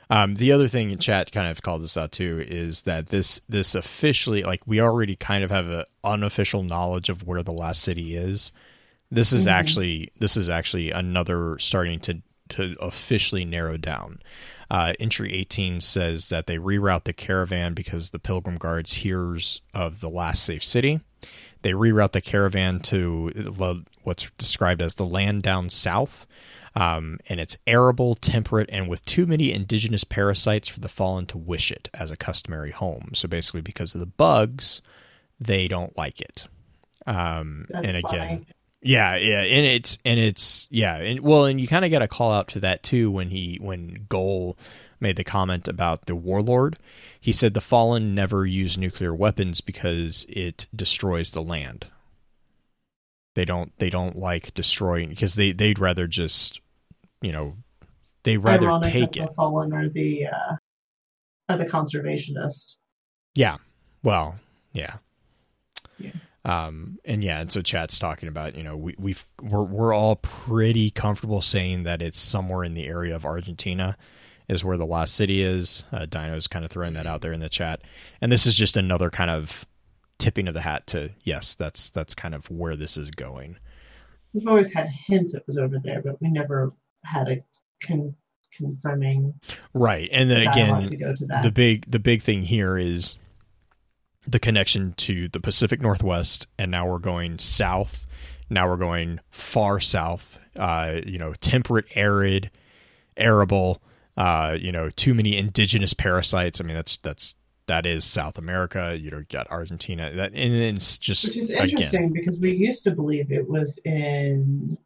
The other thing in chat kind of called this out too is that this officially, like, we already kind of have an unofficial knowledge of where the last city is. This is actually another starting to officially narrow down. Entry 18 says that they reroute the caravan because the Pilgrim Guards hears of the last safe city. They reroute the caravan to what's described as the land down south. And it's arable, temperate, and with too many indigenous parasites for the fallen to wish it as a customary home. So basically, because of the bugs, they don't like it. And again, fine. Yeah, and you kind of got to call out to that too when Ghaul made the comment about the warlord. He said the fallen never use nuclear weapons because it destroys the land. They don't like destroying, because they'd rather just, you know, they rather take it. The fallen are the conservationists. Yeah. Well, yeah. And so chat's talking about, you know, we're all pretty comfortable saying that it's somewhere in the area of Argentina is where the last city is. Dino's kind of throwing that out there in the chat. And this is just another kind of tipping of the hat to, yes, that's kind of where this is going. We've always had hints it was over there, but we never had a confirming. Right. And then again, the big thing here is the connection to the Pacific Northwest. And now we're going south. Now we're going far south, you know, temperate, arid, arable, you know, too many indigenous parasites. I mean, that is South America. You know, you got Argentina. And it's just, which is interesting, again, because we used to believe it was in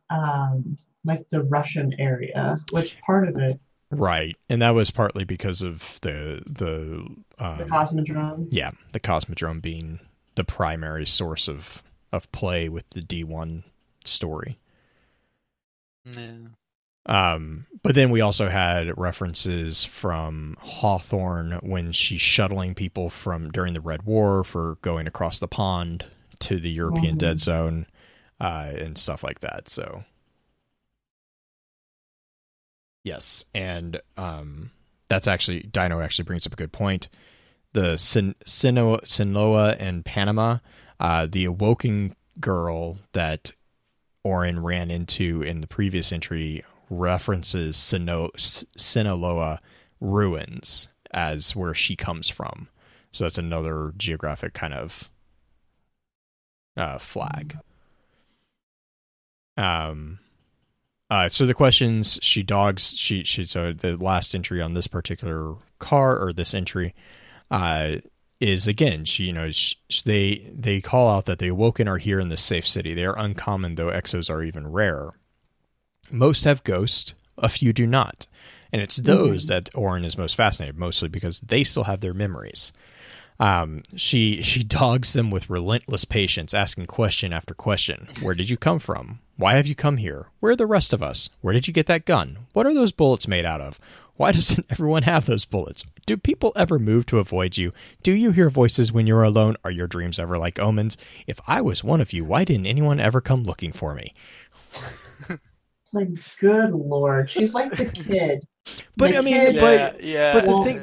like the Russian area, which part of it. Right. And that was partly because of the Cosmodrome. Yeah. The Cosmodrome being the primary source of play with the D1 story. Yeah. But then we also had references from Hawthorne when she's shuttling people during the Red War for going across the pond to the European Dead Zone, and stuff like that. So yes. And, that's actually, Dino actually brings up a good point. The Sinaloa and Panama, the awoken girl that Orin ran into in the previous entry references Sinaloa ruins as where she comes from. So that's another geographic kind of flag. So the questions, so the last entry on this particular car, or this entry, is again, they call out that the Awoken are here in the safe city. They are uncommon, though exos are even rarer. Most have ghost, a few do not. And it's those that Orin is most fascinated, mostly because they still have their memories. She dogs them with relentless patience, asking question after question. Where did you come from? Why have you come here? Where are the rest of us? Where did you get that gun? What are those bullets made out of? Why doesn't everyone have those bullets? Do people ever move to avoid you? Do you hear voices when you're alone? Are your dreams ever like omens? If I was one of you, why didn't anyone ever come looking for me? It's like, good Lord. She's like the kid. But the but the thing,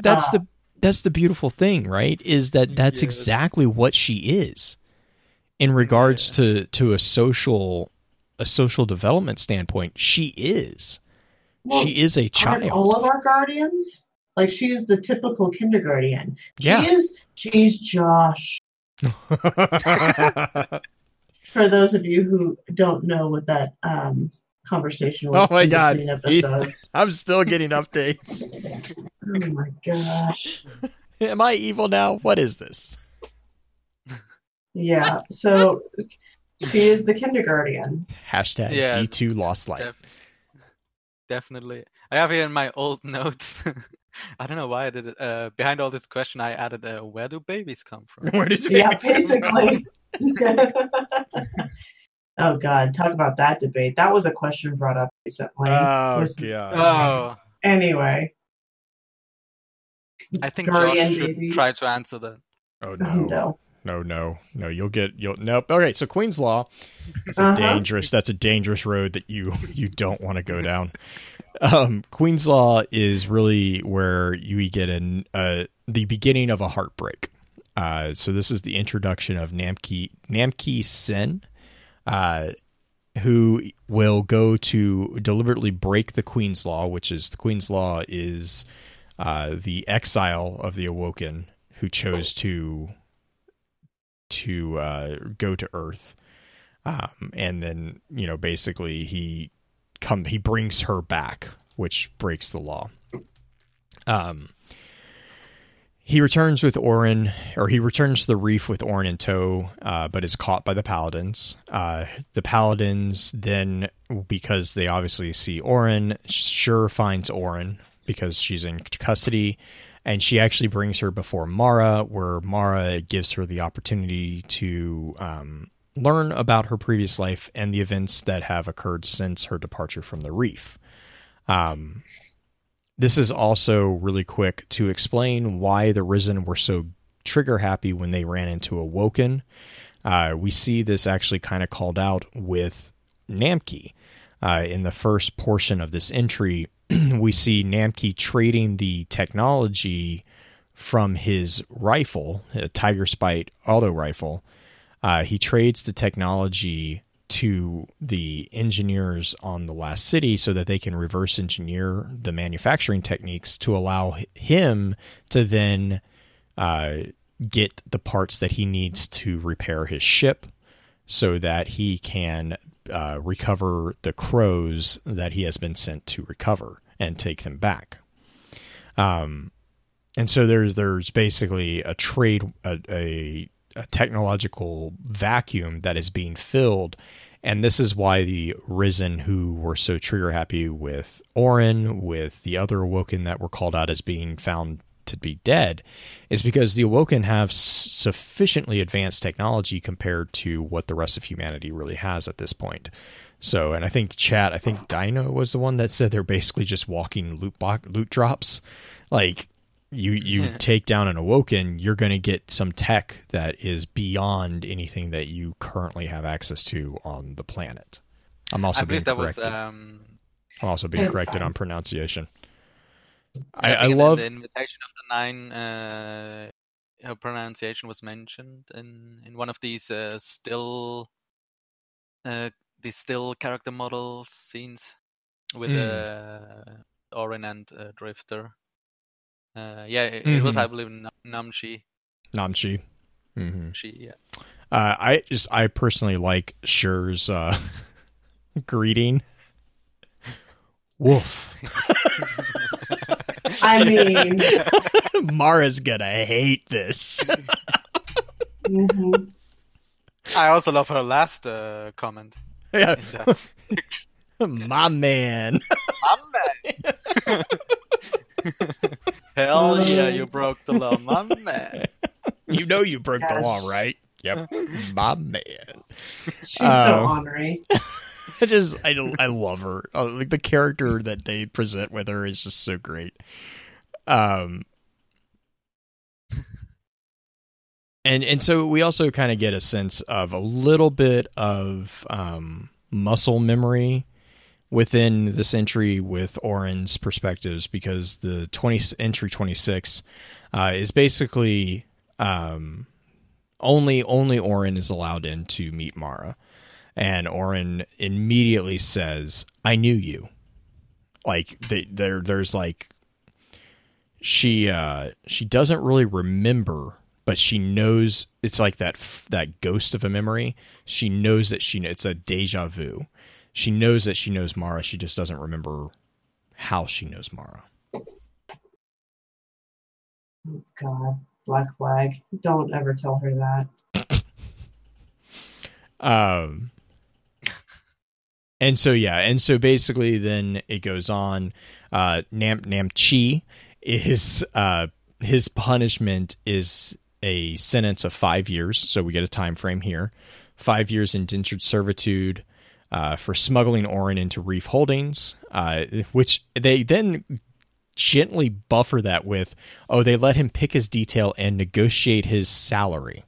that's the beautiful thing, right? Is that's exactly what she is in regards to a social development standpoint. She is. Well, she is a child. Aren't all of our guardians, like, she is the typical kindergarten. She's Josh. For those of you who don't know what that conversation was. Oh my god! I'm still getting updates. Oh my gosh! Am I evil now? What is this? Yeah. So she is the kindergarten. # D2 Lost Life. Definitely. I have here in my old notes. I don't know why I did it. Behind all this question, I added, "Where do babies come from?" Where did babies come from? Oh God! Talk about that debate. That was a question brought up recently. Oh God! Oh. Anyway, I think Josh should try to answer that. Oh no! No! Nope. Okay, so Queen's Law. It's That's a dangerous road that you don't want to go down. Queen's Law is really where you get the beginning of a heartbreak. So this is the introduction of Namqi Sen. Who will go to deliberately break the Queen's Law, which is the Queen's Law is the exile of the Awoken who chose to go to Earth, and then basically he brings her back, which breaks the law. He returns with Orin, or he returns to the reef with Orin in tow, but is caught by the Paladins. The Paladins then, because they obviously see Orin, Sjur finds Orin because she's in custody, and she actually brings her before Mara, where Mara gives her the opportunity to learn about her previous life and the events that have occurred since her departure from the reef. This is also really quick to explain why the Risen were so trigger happy when they ran into Awoken. We see this actually kind of called out with Namqi. In the first portion of this entry, we see Namqi trading the technology from his rifle, a Tiger Spite auto rifle. He trades the technology to the engineers on the last city so that they can reverse engineer the manufacturing techniques to allow him to then get the parts that he needs to repair his ship so that he can recover the crows that he has been sent to recover and take them back. And so there's basically a trade, a technological vacuum that is being filled. And this is why the Risen, who were so trigger happy with Orin, with the other Awoken that were called out as being found to be dead, is because the Awoken have sufficiently advanced technology compared to what the rest of humanity really has at this point. So, and I think Dino was the one that said they're basically just walking loot drops. Like, You take down an Awoken, you're going to get some tech that is beyond anything that you currently have access to on the planet. I'm also being corrected on pronunciation. I love the invitation of the nine. Her pronunciation was mentioned in one of these still character model scenes with Orin and Drifter. It was, I believe, Namqi. Namqi. Mm-hmm. I personally like Sjur's greeting. Woof. I mean, Mara's gonna hate this. Mm-hmm. I also love her last comment. Yeah. My man. My man. Hell yeah, you broke the law, my man. You know you broke the law, right? Yep, my man. She's so ornery. I love her. Oh, like the character that they present with her is just so great. And so we also kind of get a sense of a little bit of muscle memory within this entry with Orin's perspectives, because the entry 26 is basically only Orin is allowed in to meet Mara. And Orin immediately says, "I knew you." Like there's like she doesn't really remember, but she knows it's like that ghost of a memory. She knows that it's a deja vu. She knows that she knows Mara. She just doesn't remember how she knows Mara. Oh, God, black flag! Don't ever tell her that. And so basically then it goes on, Namqi is, his punishment is a sentence of 5 years. So we get a time frame here, 5 years indentured servitude, for smuggling Orin into Reef Holdings, which they then gently buffer that with, they let him pick his detail and negotiate his salary.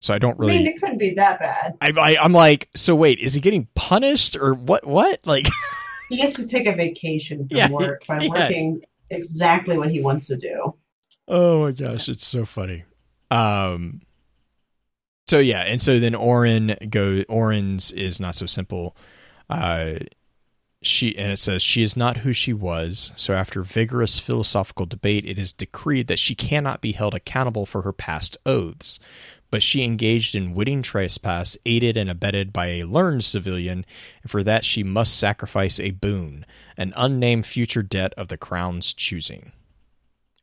So I don't really. I mean, it couldn't be that bad. I'm like, so wait, is he getting punished or what? What? Like, he has to take a vacation from work by working exactly what he wants to do. Oh my gosh, it's so funny. So yeah, and so then Orin's is not so simple. It says she is not who she was. So after vigorous philosophical debate, it is decreed that she cannot be held accountable for her past oaths. But she engaged in witting trespass, aided and abetted by a learned civilian, and for that she must sacrifice a boon, an unnamed future debt of the crown's choosing.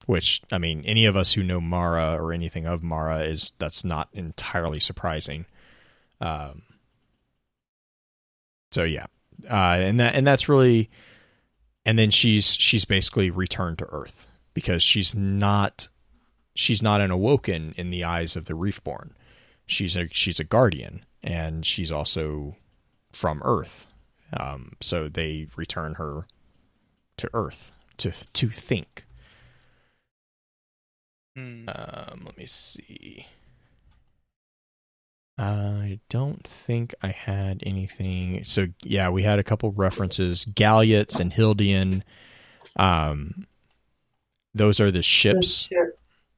Which, I mean, any of us who know Mara or anything of Mara, that's not entirely surprising. So yeah, and that's really, and then she's basically returned to Earth because she's not an awoken in the eyes of the Reefborn. She's a guardian, and she's also from Earth. So they return her to Earth to think. Let me see. I don't think I had anything. So yeah, we had a couple references, Galiots and Hildian. Those are the ships.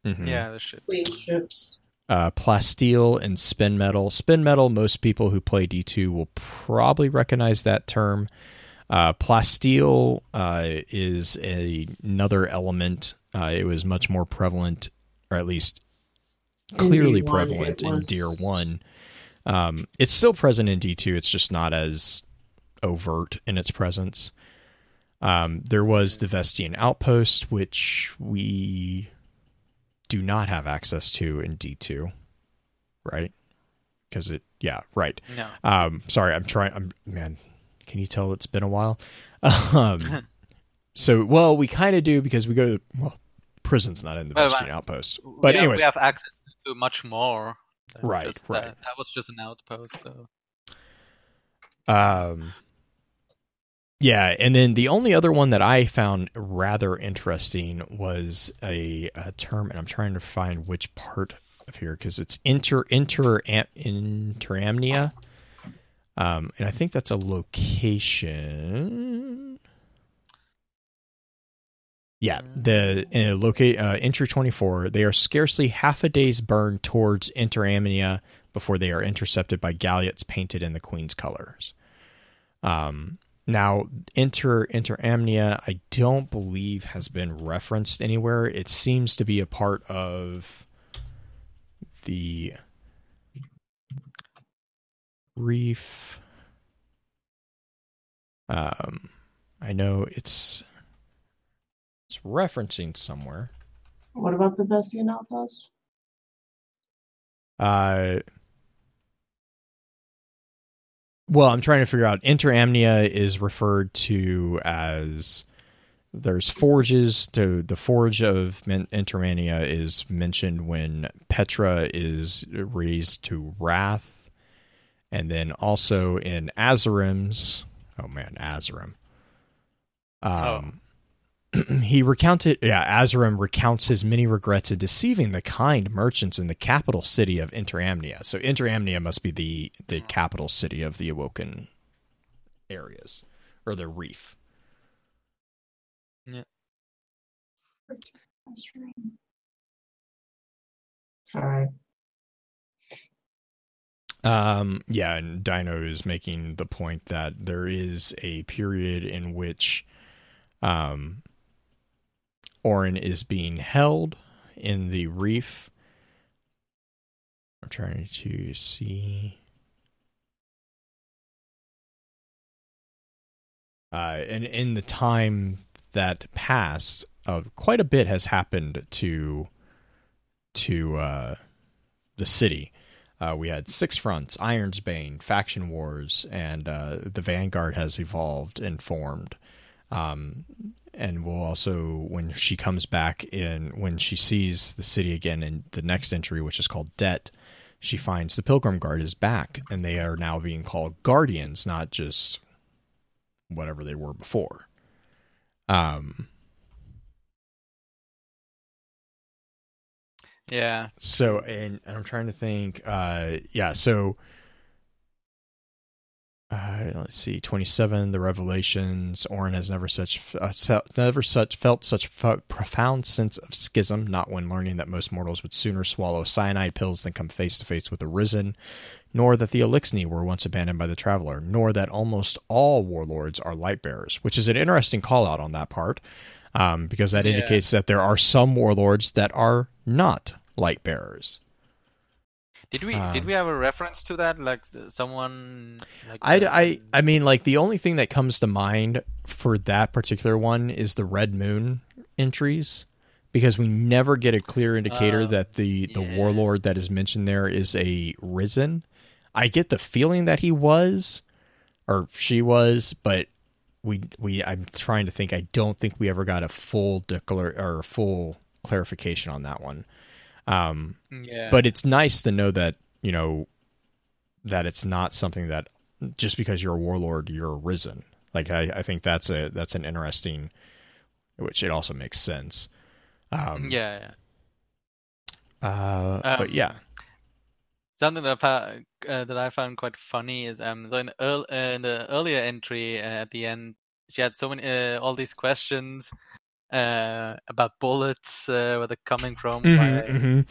Mm-hmm. Yeah, the ships. Queen ships. Plasteel and spin metal. Spin metal, most people who play D2 will probably recognize that term. Plasteel is another element. It was much more prevalent, or at least clearly prevalent in Deer 1. It's still present in D2. It's just not as overt in its presence. There was the Vestian Outpost, which we do not have access to in D2, right? Because right. No. Sorry, I'm trying. Man, can you tell it's been a while? So, well, we kind of do because we go to the prison's not in the Vestian Outpost. But anyways. We have access to much more. Right, right. That was just an outpost, so. Yeah, and then the only other one that I found rather interesting was a term, and I'm trying to find which part of here, because it's Interamnia, and I think that's a location. Yeah, entry 24, they are scarcely half a day's burn towards Interamnia before they are intercepted by galleots painted in the Queen's colors. Now, Interamnia, I don't believe has been referenced anywhere. It seems to be a part of the Reef I know it's referencing somewhere. What about the Vestian Outpost? Well, I'm trying to figure out. Interamnia is referred to as, there's forges. The forge of Interamnia is mentioned when Petra is raised to wrath. And then also in Azerim's, Azerim. He recounted, Azerim recounts his many regrets of deceiving the kind merchants in the capital city of Interamnia. So Interamnia must be the capital city of the Awoken areas, or the Reef. Yeah. Sorry. And Dino is making the point that there is a period in which Orin is being held in the Reef. I'm trying to see. And in the time that passed, quite a bit has happened to the city. We had Six Fronts, Ironsbane, faction wars, and the Vanguard has evolved and formed. And we'll also, when she comes back in, when she sees the city again in the next entry, which is called Debt, she finds the Pilgrim Guard is back, and they are now being called Guardians, not just whatever they were before. Yeah. So, and I'm trying to think. Let's see. 27. The Revelations. Orin has never felt such profound sense of schism. Not when learning that most mortals would sooner swallow cyanide pills than come face to face with the Risen, nor that the Elixni were once abandoned by the Traveler, nor that almost all warlords are lightbearers. Which is an interesting call out on that part, because that indicates that there are some warlords that are not light bearers. Did we have a reference to that? Like someone? Like I mean, like the only thing that comes to mind for that particular one is the Red Moon entries, because we never get a clear indicator that the warlord that is mentioned there is a Risen. I get the feeling that he was, or she was, but we I'm trying to think. I don't think we ever got a full clarification on that one. But it's nice to know that, you know, that it's not something that just because you're a warlord, you're a Risen. Like, I think that's an interesting, which it also makes sense. Something that I found quite funny is, in the earlier entry at the end, she had so many, all these questions, about bullets, where they're coming from, and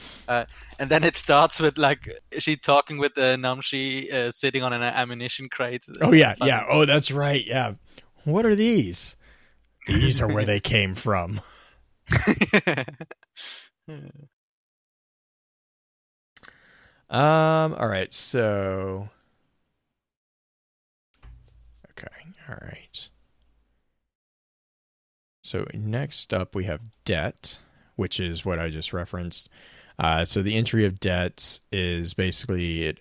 then it starts with like she talking with Namqi sitting on an ammunition crate. That's right. Yeah, what are these? These are where they came from. All right. So. Okay. All right. So next up, we have Debt, which is what I just referenced. So the entry of Debt is basically it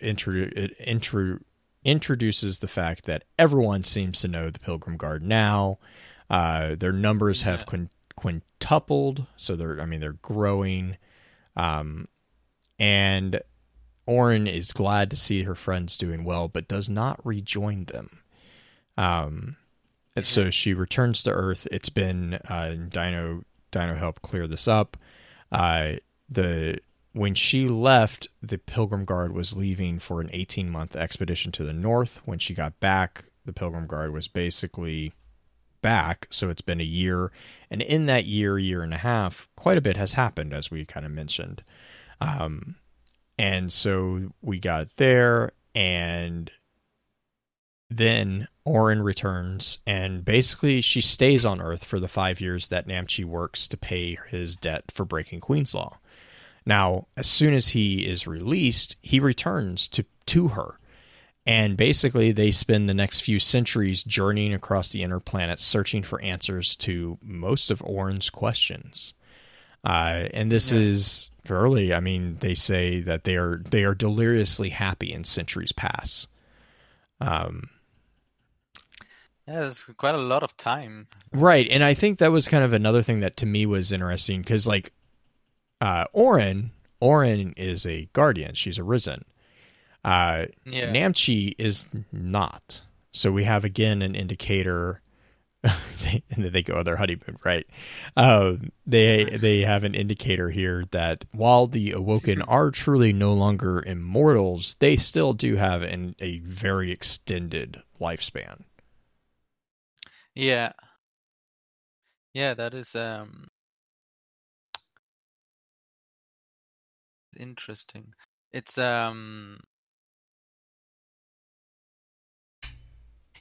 introduces the fact that everyone seems to know the Pilgrim Guard now. Their numbers have quintupled, so they're growing. And Orin is glad to see her friends doing well, but does not rejoin them. And so she returns to Earth. It's been Dino helped clear this up. When she left, the Pilgrim Guard was leaving for an 18-month expedition to the north. When she got back, the Pilgrim Guard was basically back. So it's been a year, and in that year and a half, quite a bit has happened, as we kind of mentioned. And so we got there, and then Orin returns, and basically she stays on Earth for the 5 years that Namqi works to pay his debt for breaking Queen's Law. Now, as soon as he is released, he returns to her, And basically, they spend the next few centuries journeying across the inner planet, searching for answers to most of Orin's questions. And this is early. I mean, they say that they are deliriously happy in centuries pass. Yeah, there's quite a lot of time. Right. And I think that was kind of another thing that to me was interesting because, like, Orin is a guardian. She's arisen. Namqi is not. So we have, again, an indicator they go on their honeymoon, right? They have an indicator here that while the Awoken are truly no longer immortals, they still do have a very extended lifespan. Yeah. Yeah, that is interesting. It's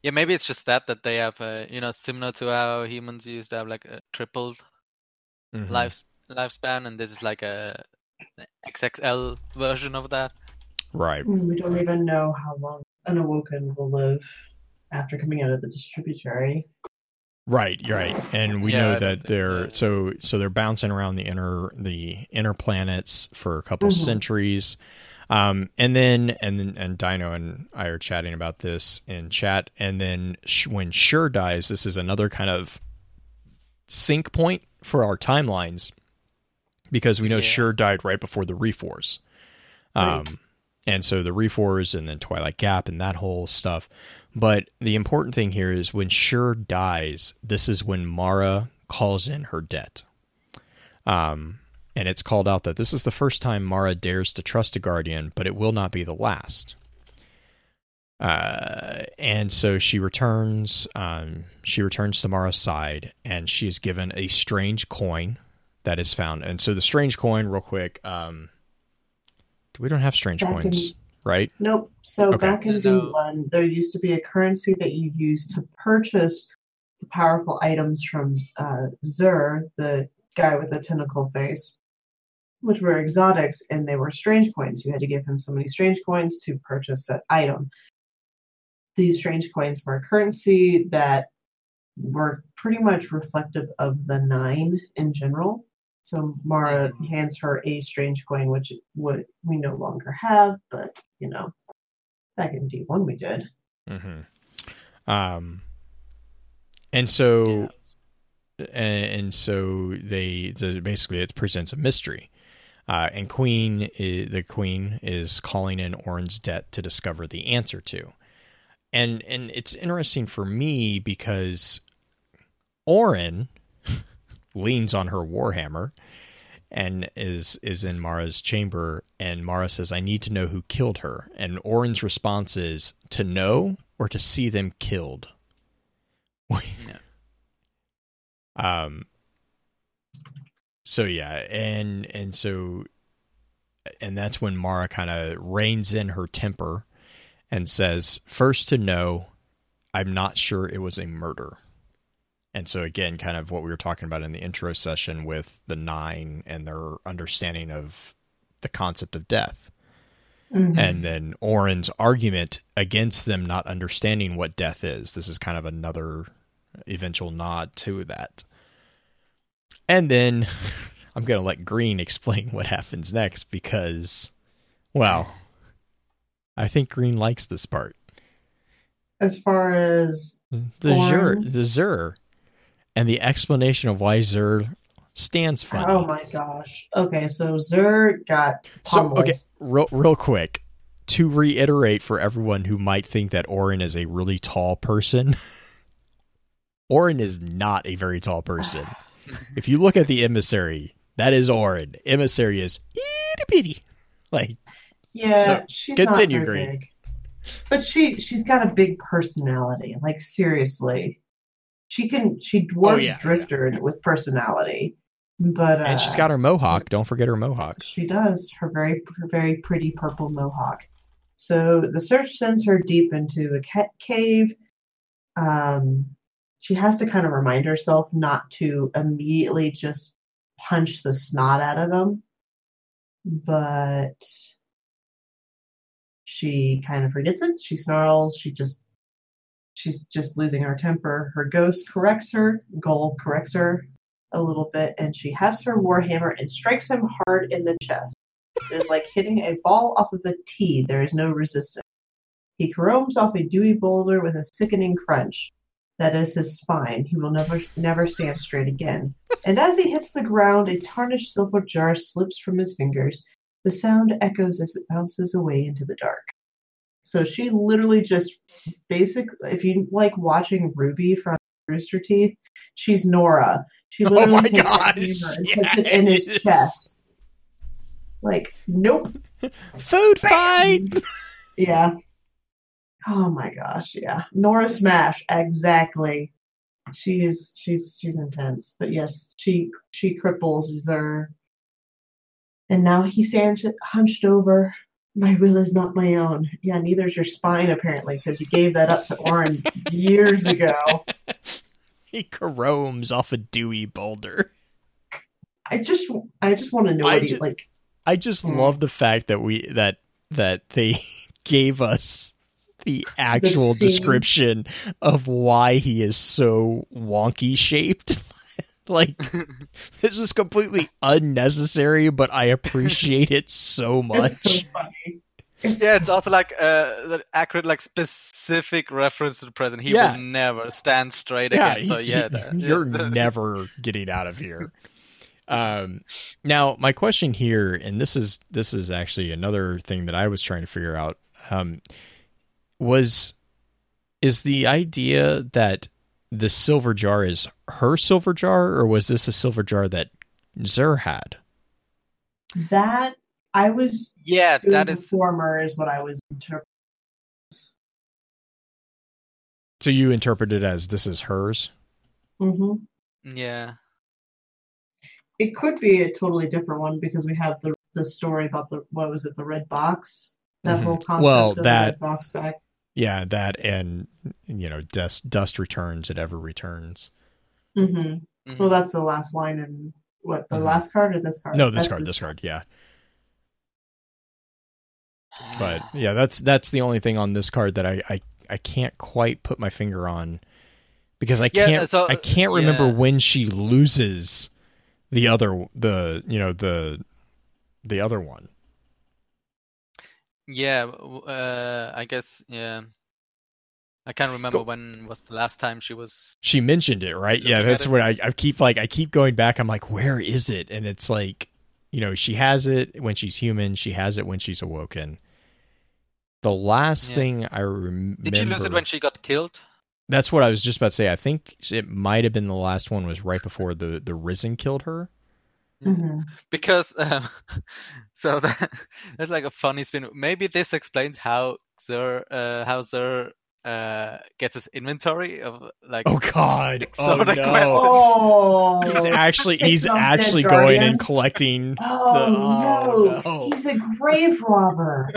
yeah, maybe it's just that they have, similar to how humans used to have like a tripled lifespan, and this is like a XXL version of that. Right. We don't even know how long an Awoken will live after coming out of the Distributary. Right, right, and we know that they're so they're bouncing around the inner planets for a couple centuries. And then Dino and I are chatting about this in chat. And then when Sjur dies, this is another kind of sync point for our timelines because we know Sjur died right before the Reforce. Right. And so the Reforce and then Twilight Gap and that whole stuff. But the important thing here is when Sjur dies, this is when Mara calls in her debt. And it's called out that this is the first time Mara dares to trust a guardian, but it will not be the last. And so she returns. She returns to Mara's side, and she is given a strange coin that is found. And so the strange coin, real quick. We don't have strange coins, right? Nope. So back in D1, there used to be a currency that you used to purchase the powerful items from Xûr, the guy with the tentacle face, which were exotics, and they were strange coins. You had to give him so many strange coins to purchase that item. These strange coins were a currency that were pretty much reflective of the 9 in general. So Mara hands her a strange coin, which we no longer have, but, back in D1 we did. Mm-hmm. And so they basically it presents a mystery, and the queen is calling in Orin's debt to discover the answer to, and it's interesting for me because Orin leans on her warhammer and is in Mara's chamber, and Mara says, "I need to know who killed her," and Orin's response is to know or to see them killed. No. So that's when Mara kind of reins in her temper and says, "First to know, I'm not sure it was a murder." And so again, kind of what we were talking about in the intro session with the 9 and their understanding of the concept of death. Mm-hmm. And then Orin's argument against them not understanding what death is. This is kind of another eventual nod to that. And then I'm going to let Green explain what happens next because, well, I think Green likes this part. As far as the Xûr and the explanation of why Xûr stands for. Oh my gosh. Okay, so Xûr got pummeled. Okay, real quick, to reiterate for everyone who might think that Orin is a really tall person, Orin is not a very tall person. If you look at the emissary, that is Orin. Emissary is itty bitty. She's continue, not very Green. Big. But she's got a big personality. Like seriously, she dwarfs Drifter with personality. But and she's got her mohawk. Don't forget her mohawk. She does her very pretty purple mohawk. So the search sends her deep into a cave. She has to kind of remind herself not to immediately just punch the snot out of him. But She kind of forgets it. She snarls. She's just losing her temper. Her ghost corrects her. Ghaul corrects her a little bit, and she hefts her warhammer and strikes him hard in the chest. It is like hitting a ball off of a tee. There is no resistance. He caroms off a dewy boulder with a sickening crunch. That is his spine. He will never stand straight again. And as he hits the ground, a tarnished silver jar slips from his fingers. The sound echoes as it bounces away into the dark. So she literally just basically, if you like watching Ruby from Rooster Teeth, she's Nora. She literally takes that fever and puts it in his chest. Like, nope. Food fight! Yeah. Oh my gosh, yeah. Nora Smash, exactly. She's intense. But yes, she cripples Xûr. And now he stands hunched over. My will is not my own. Yeah, neither is your spine, apparently, because you gave that up to Orin years ago. He caroms off a dewy boulder. I just want to know what he like. I just love the fact that that they gave us the actual description of why he is so wonky shaped. Like, this is completely unnecessary, but I appreciate it so much. It's so funny. It's also like an accurate, like specific reference to the present. He will never stand straight again. So you're never getting out of here. Now, my question here, and this is actually another thing that I was trying to figure out, is the idea that the silver jar is her silver jar, or was this a silver jar that Xûr had? That I was, yeah, that is former is what I was interpreting. So you interpret it as this is hers? Mm-hmm. Yeah. It could be a totally different one because we have the story about the red box, that whole concept of the red box bag. Yeah, that and, dust returns, it ever returns. Mm-hmm. Mm-hmm. Well, that's the last line in, what, the last card or this card? No, this card, yeah. But, yeah, that's the only thing on this card that I can't quite put my finger on, because I can't remember when she loses the other one. Yeah, I guess, yeah. I can't remember when was the last time she was... She mentioned it, right? Yeah, that's what I keep going back. I'm like, where is it? And it's like, she has it when she's human. She has it when she's awoken. The last thing I remember... Did she lose it when she got killed? That's what I was just about to say. I think it might have been the last one was right before the Risen killed her. Mm-hmm. Because so that's like a funny spin. Maybe this explains how Xûr gets his inventory of like. Oh God! Oh no! He's actually going and collecting. No! He's a grave robber.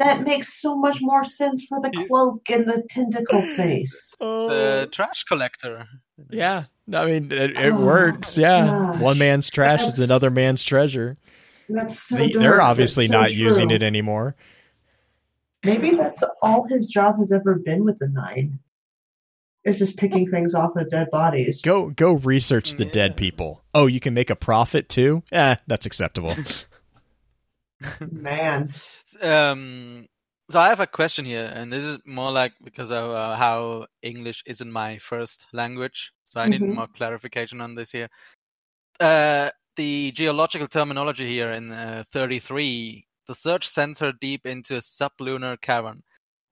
That makes so much more sense for the cloak and the tentacle face. The trash collector. Yeah. I mean, it works, yeah. Gosh. One man's trash is another man's treasure. That's so dark. They're obviously not using it anymore. Maybe that's all his job has ever been with the Nine. It's just picking things off of dead bodies. Go research the dead people. Oh, you can make a profit too? That's acceptable. Man. So I have a question here, and this is more like because of how English isn't my first language. So I need more clarification on this here. The geological terminology here in 33, the search sends her deep into a sublunar cavern.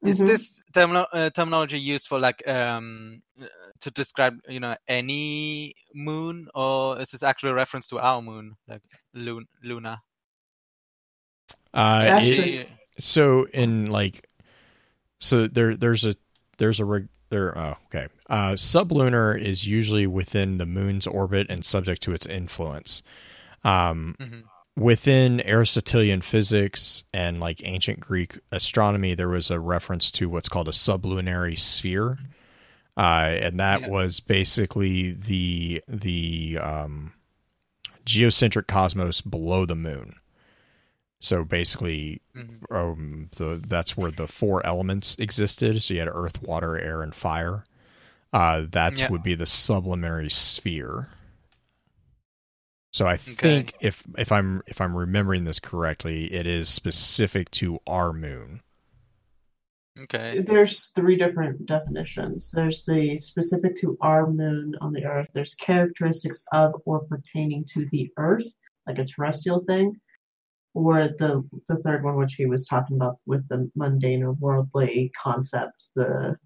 Mm-hmm. Is this terminology used for like to describe any moon, or is this actually a reference to our moon, like Luna? Sublunar is usually within the moon's orbit and subject to its influence. Within Aristotelian physics and like ancient Greek astronomy, there was a reference to what's called a sublunary sphere, and that was basically the geocentric cosmos below the moon. So basically, that's where the four elements existed. So you had earth, water, air, and fire. Would be the subliminary sphere. So I think if I'm remembering this correctly, it is specific to our moon. Okay. There's three different definitions. There's the specific to our moon on the Earth. There's characteristics of or pertaining to the Earth, like a terrestrial thing, or the third one, which he was talking about with the mundane or worldly concept, the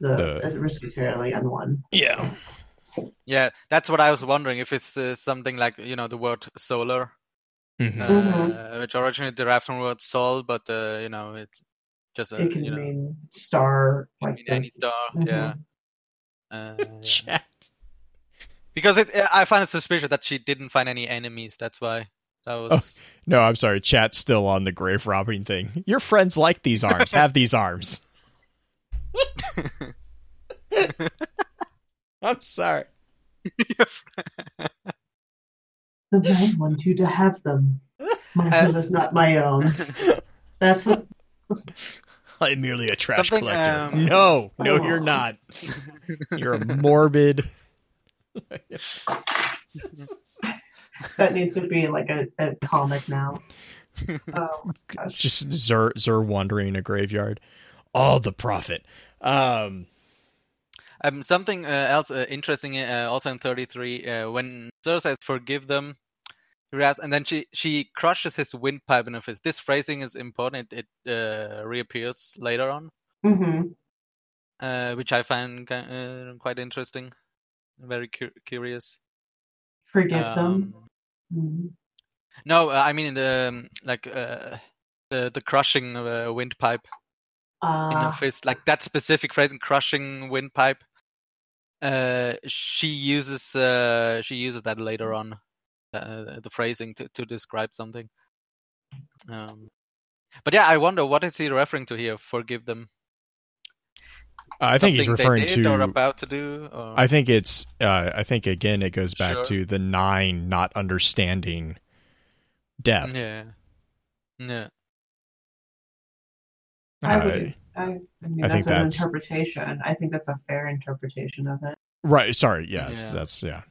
Aristotelian one. Yeah. Yeah, that's what I was wondering, if it's something like, the word solar, which originally derived from the word sol, but, it's just a... It can mean star. It can mean any star, Chat. Because I find it suspicious that she didn't find any enemies, that's why. That was... Oh, no, I'm sorry, chat's still on the grave robbing thing. Your friends like these arms, have these arms. I'm sorry. The blind want you to have them. My will is not my own. That's what... I'm merely a trash collector. No, you're not. You're a morbid... That needs to be like a comic now. Oh, gosh. Just Xûr wandering a graveyard. Oh, the prophet. Something else interesting also in 33, when Xûr says forgive them, he raps, and then she crushes his windpipe in her fist. This phrasing is important. It reappears later on, which I find quite interesting. Very curious. Forgive them. Mm-hmm. No, I mean the crushing of a windpipe in her fist, like that specific phrase, crushing windpipe. She uses that later on, the phrasing to describe something. But yeah, I wonder what is he referring to here? Forgive them. I think he's referring to or about to do. Or... I think it's. I think again, it goes back to the nine not understanding death. Yeah. Yeah. I mean, that's an interpretation. I think that's a fair interpretation of it. Right. Sorry. Yes. Yeah. That's yeah.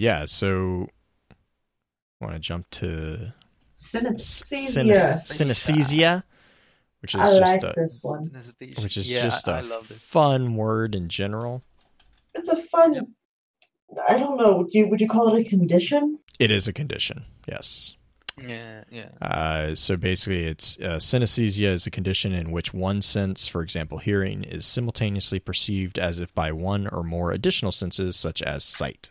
Yeah. So, I want to jump to synesthesia. Which is a fun word in general. It's a fun. Yep. I don't know. Would you call it a condition? It is a condition. Yes. Yeah. Yeah. So basically, it's synesthesia is a condition in which one sense, for example, hearing, is simultaneously perceived as if by one or more additional senses, such as sight.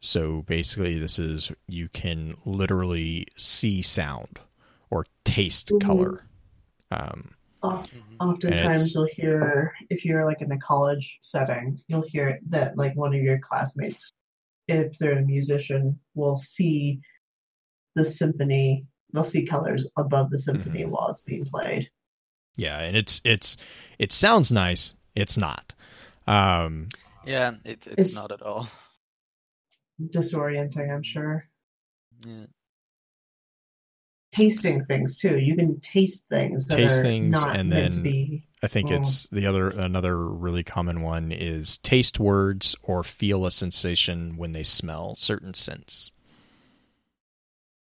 So basically, this is you can literally see sound or taste color. Oftentimes you'll hear, if you're like in a college setting, you'll hear that like one of your classmates, if they're a musician, will see the symphony, they'll see colors above the symphony while it's being played. Yeah, and it sounds nice, it's not. Yeah, it's not at all. Disorienting, I'm sure. Yeah. Tasting things too. You can taste things. I think it's another really common one is taste words or feel a sensation when they smell certain scents.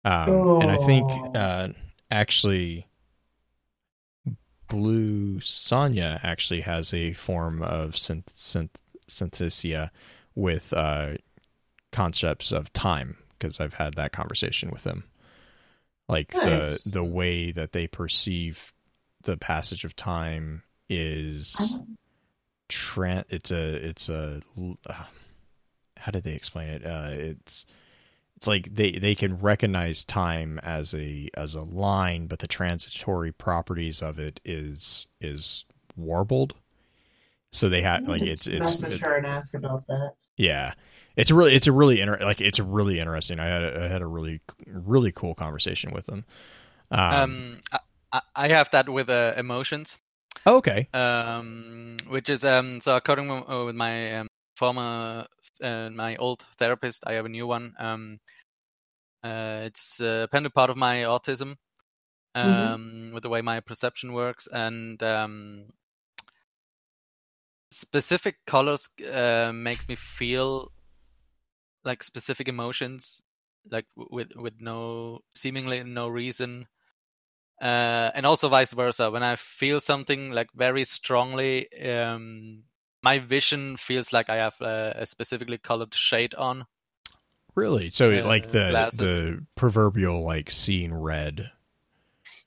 And I think actually, Blue Sonya actually has a form of synesthesia with concepts of time, because I've had that conversation with them. Like nice. the way that they perceive the passage of time is how did they explain it? It's like they can recognize time as a line, but the transitory properties of it is warbled. So they have like it's message her and ask about that. Yeah. It's really interesting. I had a really, really cool conversation with them. I have that with emotions. Oh, okay. Which is so according with my former my old therapist, I have a new one. It's apparently part of my autism, with the way my perception works, and specific colors makes me feel like specific emotions, like with no seemingly no reason, and also vice versa. When I feel something like very strongly, my vision feels like I have a specifically colored shade on. Really? So like the proverbial like seeing red.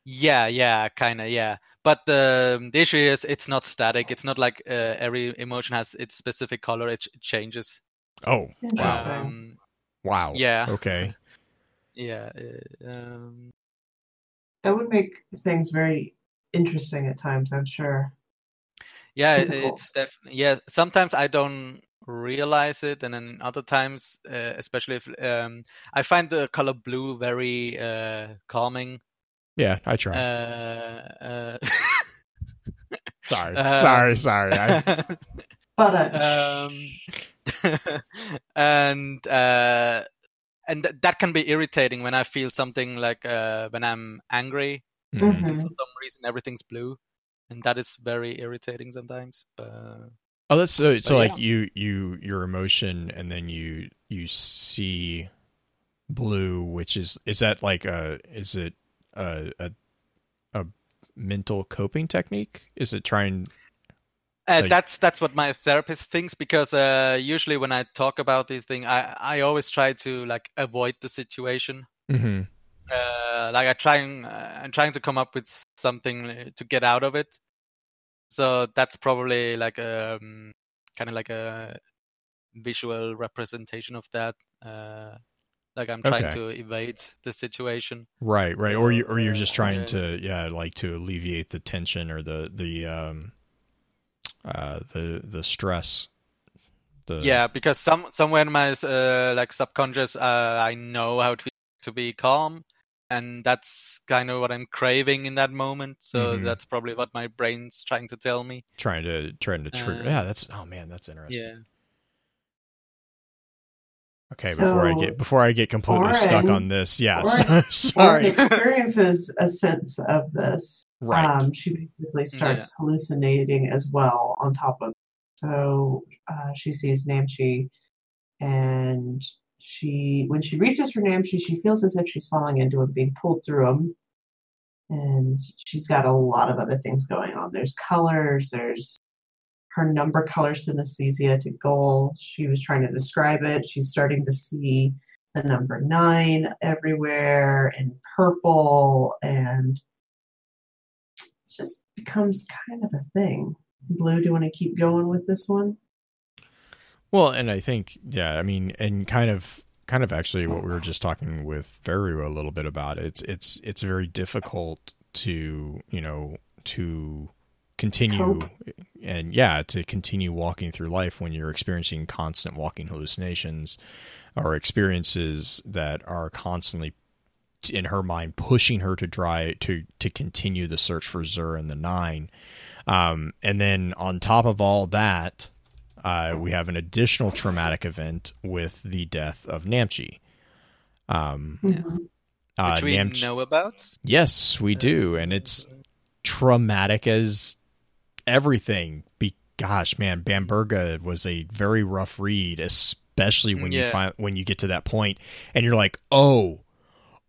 Yeah, kind of, yeah. But the issue is it's not static. It's not like every emotion has its specific color. It changes. Oh, wow. Wow. Yeah. Okay. Yeah. That would make things very interesting at times, I'm sure. Yeah, it's definitely... Yeah, sometimes I don't realize it, and then other times, especially if... I find the color blue very calming. Yeah, I try. Sorry. And that can be irritating when I feel something like when I'm angry. Mm-hmm. For some reason, everything's blue, and that is very irritating sometimes. Your emotion, and then you see blue, which is that like a mental coping technique? Is it trying? That's what my therapist thinks, because usually when I talk about these things, I always try to like avoid the situation. Mm-hmm. I'm trying to come up with something to get out of it. So that's probably like kind of like a visual representation of that. Like I'm trying to evade the situation. Right. Or you're just trying to alleviate the tension or the stress. Because somewhere in my subconscious, I know how to be calm, and that's kind of what I'm craving in that moment. So that's probably what my brain's trying to tell me. Trying to trigger. That's interesting. Yeah. Okay, so, before I get completely stuck on this, yes. Sorry. Orin experiences a sense of this. Right. She basically starts hallucinating as well on top of it. So she sees Namqi, and when she reaches for Namqi, she feels as if she's falling into it, being pulled through him. And she's got a lot of other things going on. There's colors, there's her number color synesthesia to Ghaul. She was trying to describe it. She's starting to see the number 9 everywhere and purple, and it just becomes kind of a thing. Blue, do you want to keep going with this one? Well, and I think, and kind of actually what we were just talking with Veru a little bit about, it's very difficult to, to continue walking through life when you're experiencing constant walking hallucinations or experiences that are constantly in her mind pushing her to try to continue the search for Xûr and the 9. And then on top of all that, we have an additional traumatic event with the death of Namqi. Which we know about? Yes, we do. And it's traumatic as everything. Bamberga was a very rough read, especially when you get to that point and you're like, oh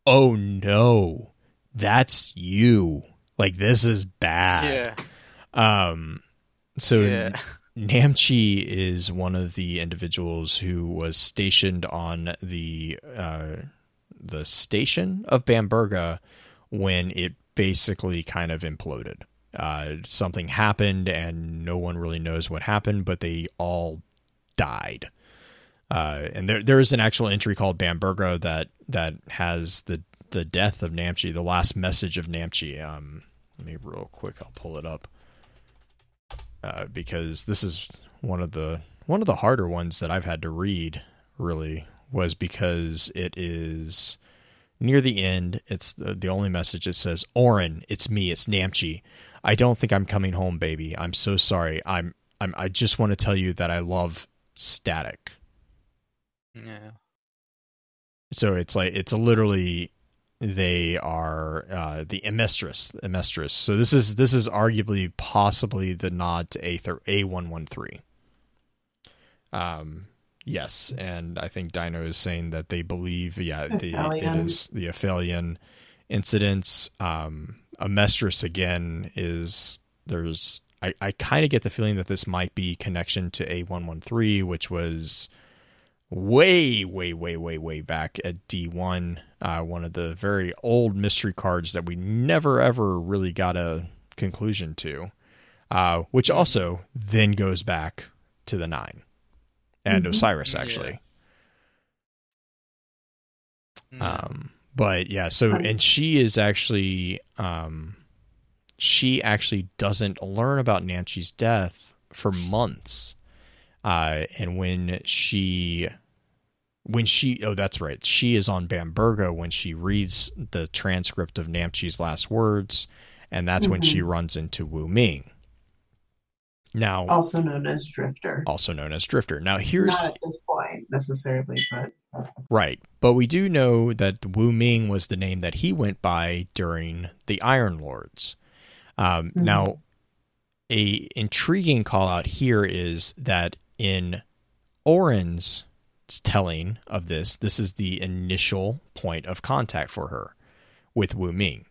no, that's you. Like, this is bad. Yeah. Namqi is one of the individuals who was stationed on the station of Bamberga when it basically kind of imploded. Something happened and no one really knows what happened, but they all died. And there is an actual entry called Bamberga that has the death of Namqi, the last message of Namqi. Let me real quick, I'll pull it up. Because this is one of the harder ones that I've had to read, really, was because it is near the end. It's the only message that says, "Orin, it's me, it's Namqi. I don't think I'm coming home, baby. I'm so sorry. I just want to tell you that I love static." Yeah. So it's like, it's literally, they are the Emissary. So this is arguably possibly the nod to A113. Yes, and I think Dino is saying that they believe, it is the Aphelion incidents. Emissary again is, there's, I kind of get the feeling that this might be connection to A113, which was way back at D1, one of the very old mystery cards that we never ever really got a conclusion to, which also then goes back to the 9 and Osiris actually. Yeah. But yeah, so, and she is actually, she actually doesn't learn about Namqi's death for months. And when she, oh, that's right, she is on Bamberga when she reads the transcript of Namqi's last words, and that's when she runs into Wu Ming. Now, also known as Drifter. Now, here's not at this point necessarily, but right. But we do know that Wu Ming was the name that he went by during the Iron Lords. Now, a intriguing call out here is that in Orin's telling of this, this is the initial point of contact for her with Wu Ming.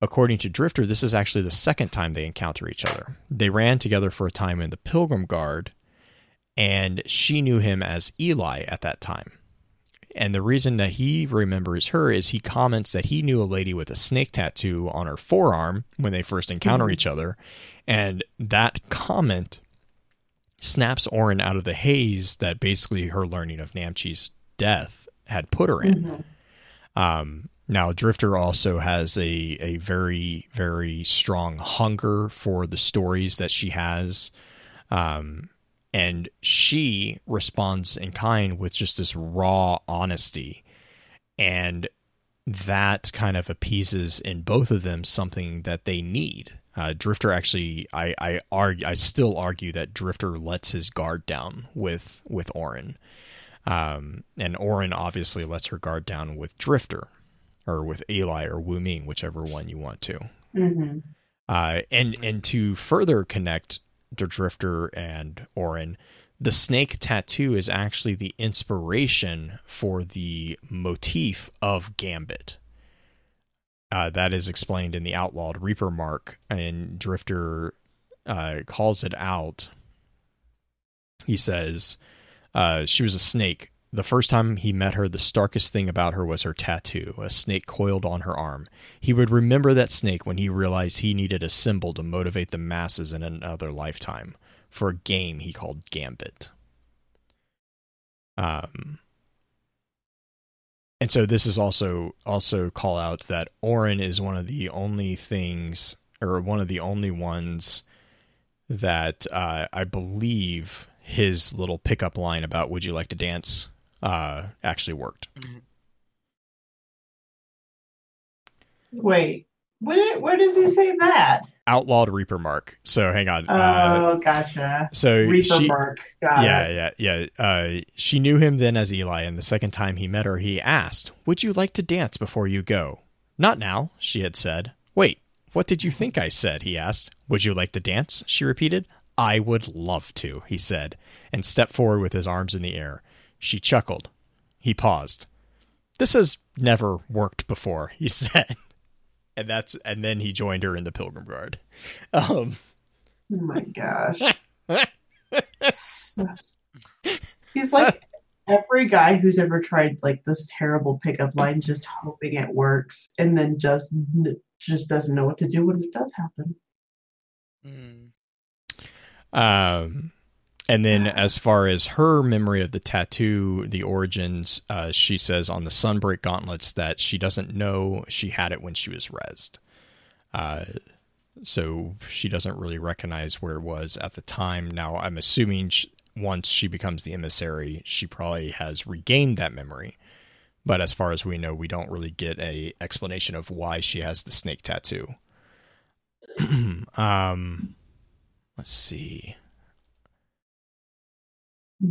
According to Drifter, this is actually the second time they encounter each other. They ran together for a time in the Pilgrim Guard, and she knew him as Eli at that time. And the reason that he remembers her is he comments that he knew a lady with a snake tattoo on her forearm when they first encounter each other. And that comment snaps Orin out of the haze that basically her learning of Namqi's death had put her in. Now, Drifter also has a very, very strong hunger for the stories that she has. And she responds in kind with just this raw honesty. And that kind of appeases in both of them something that they need. Drifter actually, I still argue that Drifter lets his guard down with Orin. And Orin obviously lets her guard down with Drifter, or with Eli or Wu Ming, whichever one you want to. And to further connect the Drifter and Orin, the snake tattoo is actually the inspiration for the motif of Gambit. That is explained in the Outlawed Reaper Mark, and Drifter calls it out. He says, she was a snake. The first time he met her, the starkest thing about her was her tattoo, a snake coiled on her arm. He would remember that snake when he realized he needed a symbol to motivate the masses in another lifetime for a game he called Gambit. And so this is also call out that Orin is one of the only things, or one of the only ones that I believe his little pickup line about "Would you like to dance?" Actually worked. Wait, where does he say that? Outlawed Reaper Mark. So hang on. Oh, gotcha. So Reaper Mark. Got it. She knew him then as Eli, and the second time he met her, he asked, "Would you like to dance before you go?" "Not now," she had said. "Wait, what did you think I said?" he asked. "Would you like to dance?" she repeated. "I would love to," he said, and stepped forward with his arms in the air. She chuckled. He paused. "This has never worked before," he said. And then he joined her in the Pilgrim Guard. Oh my gosh. He's like every guy who's ever tried like this terrible pickup line, just hoping it works, and then just doesn't know what to do when it does happen. And then as far as her memory of the tattoo, the origins, she says on the Sunbreak gauntlets that she doesn't know she had it when she was rezzed. So she doesn't really recognize where it was at the time. Now, I'm assuming once she becomes the emissary, she probably has regained that memory. But as far as we know, we don't really get a explanation of why she has the snake tattoo. Let's see.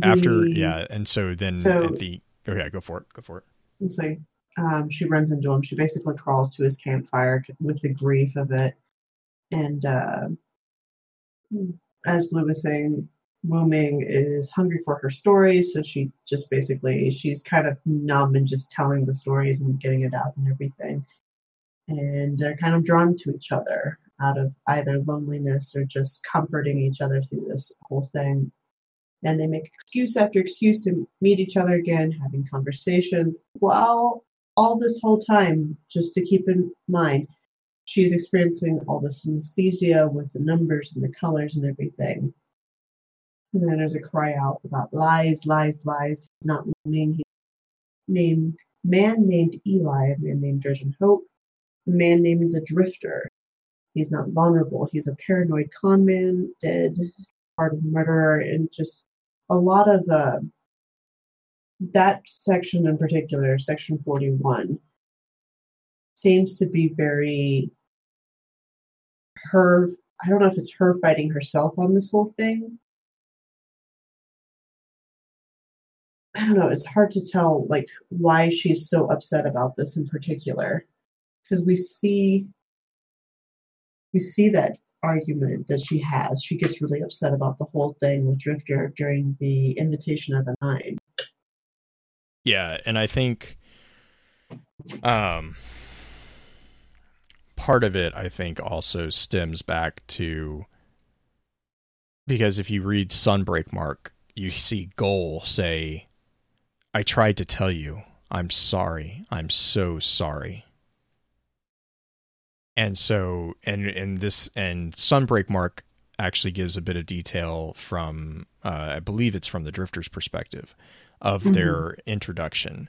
After, yeah, and so then at the... Oh, yeah, go for it. It's like, she runs into him. She basically crawls to his campfire with the grief of it. And as Blue was saying, Wu Ming is hungry for her stories, so she just basically, she's kind of numb and just telling the stories and getting it out and everything. And they're kind of drawn to each other out of either loneliness or just comforting each other through this whole thing. And they make excuse after excuse to meet each other again, having conversations. While all this whole time, just to keep in mind, she's experiencing all this synesthesia with the numbers and the colors and everything. And then there's a cry out about lies, lies, lies. He's not winning. He's named man named Eli, a man named Dredge and Hope, a man named the Drifter. He's not vulnerable. He's a paranoid con man, dead, part of murderer, and just a lot of that section in particular, section 41, seems to be very her. I don't know if it's her fighting herself on this whole thing. I don't know, it's hard to tell, like, why she's so upset about this in particular. Because we see that argument that she has. She gets really upset about the whole thing with Drifter during the Invitation of the Nine. Yeah, and I think part of it, I think, also stems back to, because if you read Sunbreak Mark, you see Ghaul say, I tried to tell you, I'm sorry. I'm so sorry. And so, and Sunbreak Mark actually gives a bit of detail from, I believe it's from the Drifter's perspective of their introduction.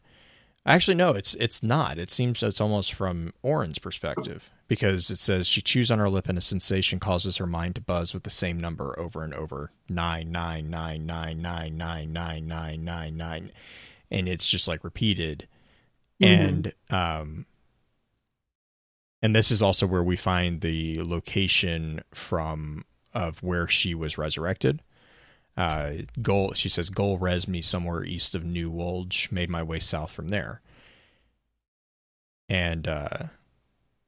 Actually, no, it's not. It seems it's almost from Orin's perspective, because it says she chews on her lip and a sensation causes her mind to buzz with the same number over and over. 9 9 9 9 9 9 9 9 9. And it's just like repeated. Mm-hmm. And this is also where we find the location of where she was resurrected. She says, Ghaul res me somewhere east of New Wolge, made my way south from there. And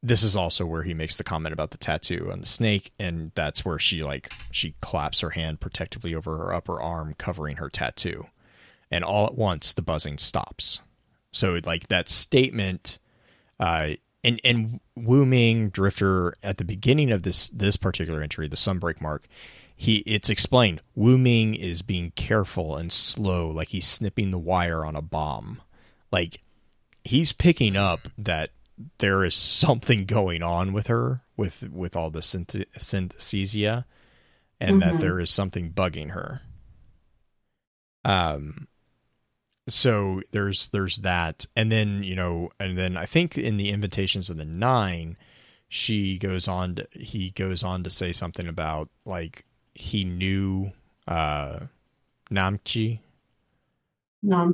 this is also where he makes the comment about the tattoo on the snake. And that's where she claps her hand protectively over her upper arm, covering her tattoo. And all at once, the buzzing stops. So, like, that statement, and Wu Ming, Drifter, at the beginning of this particular entry, the Sunbreak Mark, it's explained, Wu Ming is being careful and slow, like he's snipping the wire on a bomb. Like, he's picking up that there is something going on with her, with all the synesthesia, and that there is something bugging her. So there's that. And then, I think in the Invitations of the Nine, he goes on to say something about, like, he knew, Namqi. Yeah,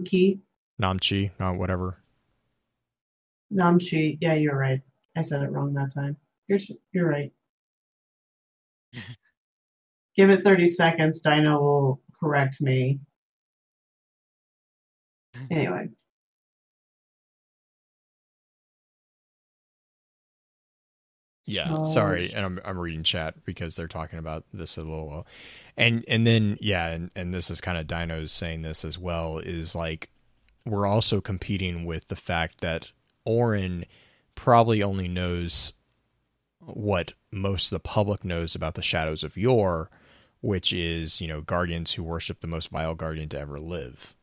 you're right. I said it wrong that time. You're right. Give it 30 seconds. Dino will correct me. Anyway. Yeah, sorry, and I'm reading chat because they're talking about this a little while. And then, yeah, and this is kind of Dino's saying this as well, is like, we're also competing with the fact that Orin probably only knows what most of the public knows about the Shadows of Yore, which is, guardians who worship the most vile guardian to ever live.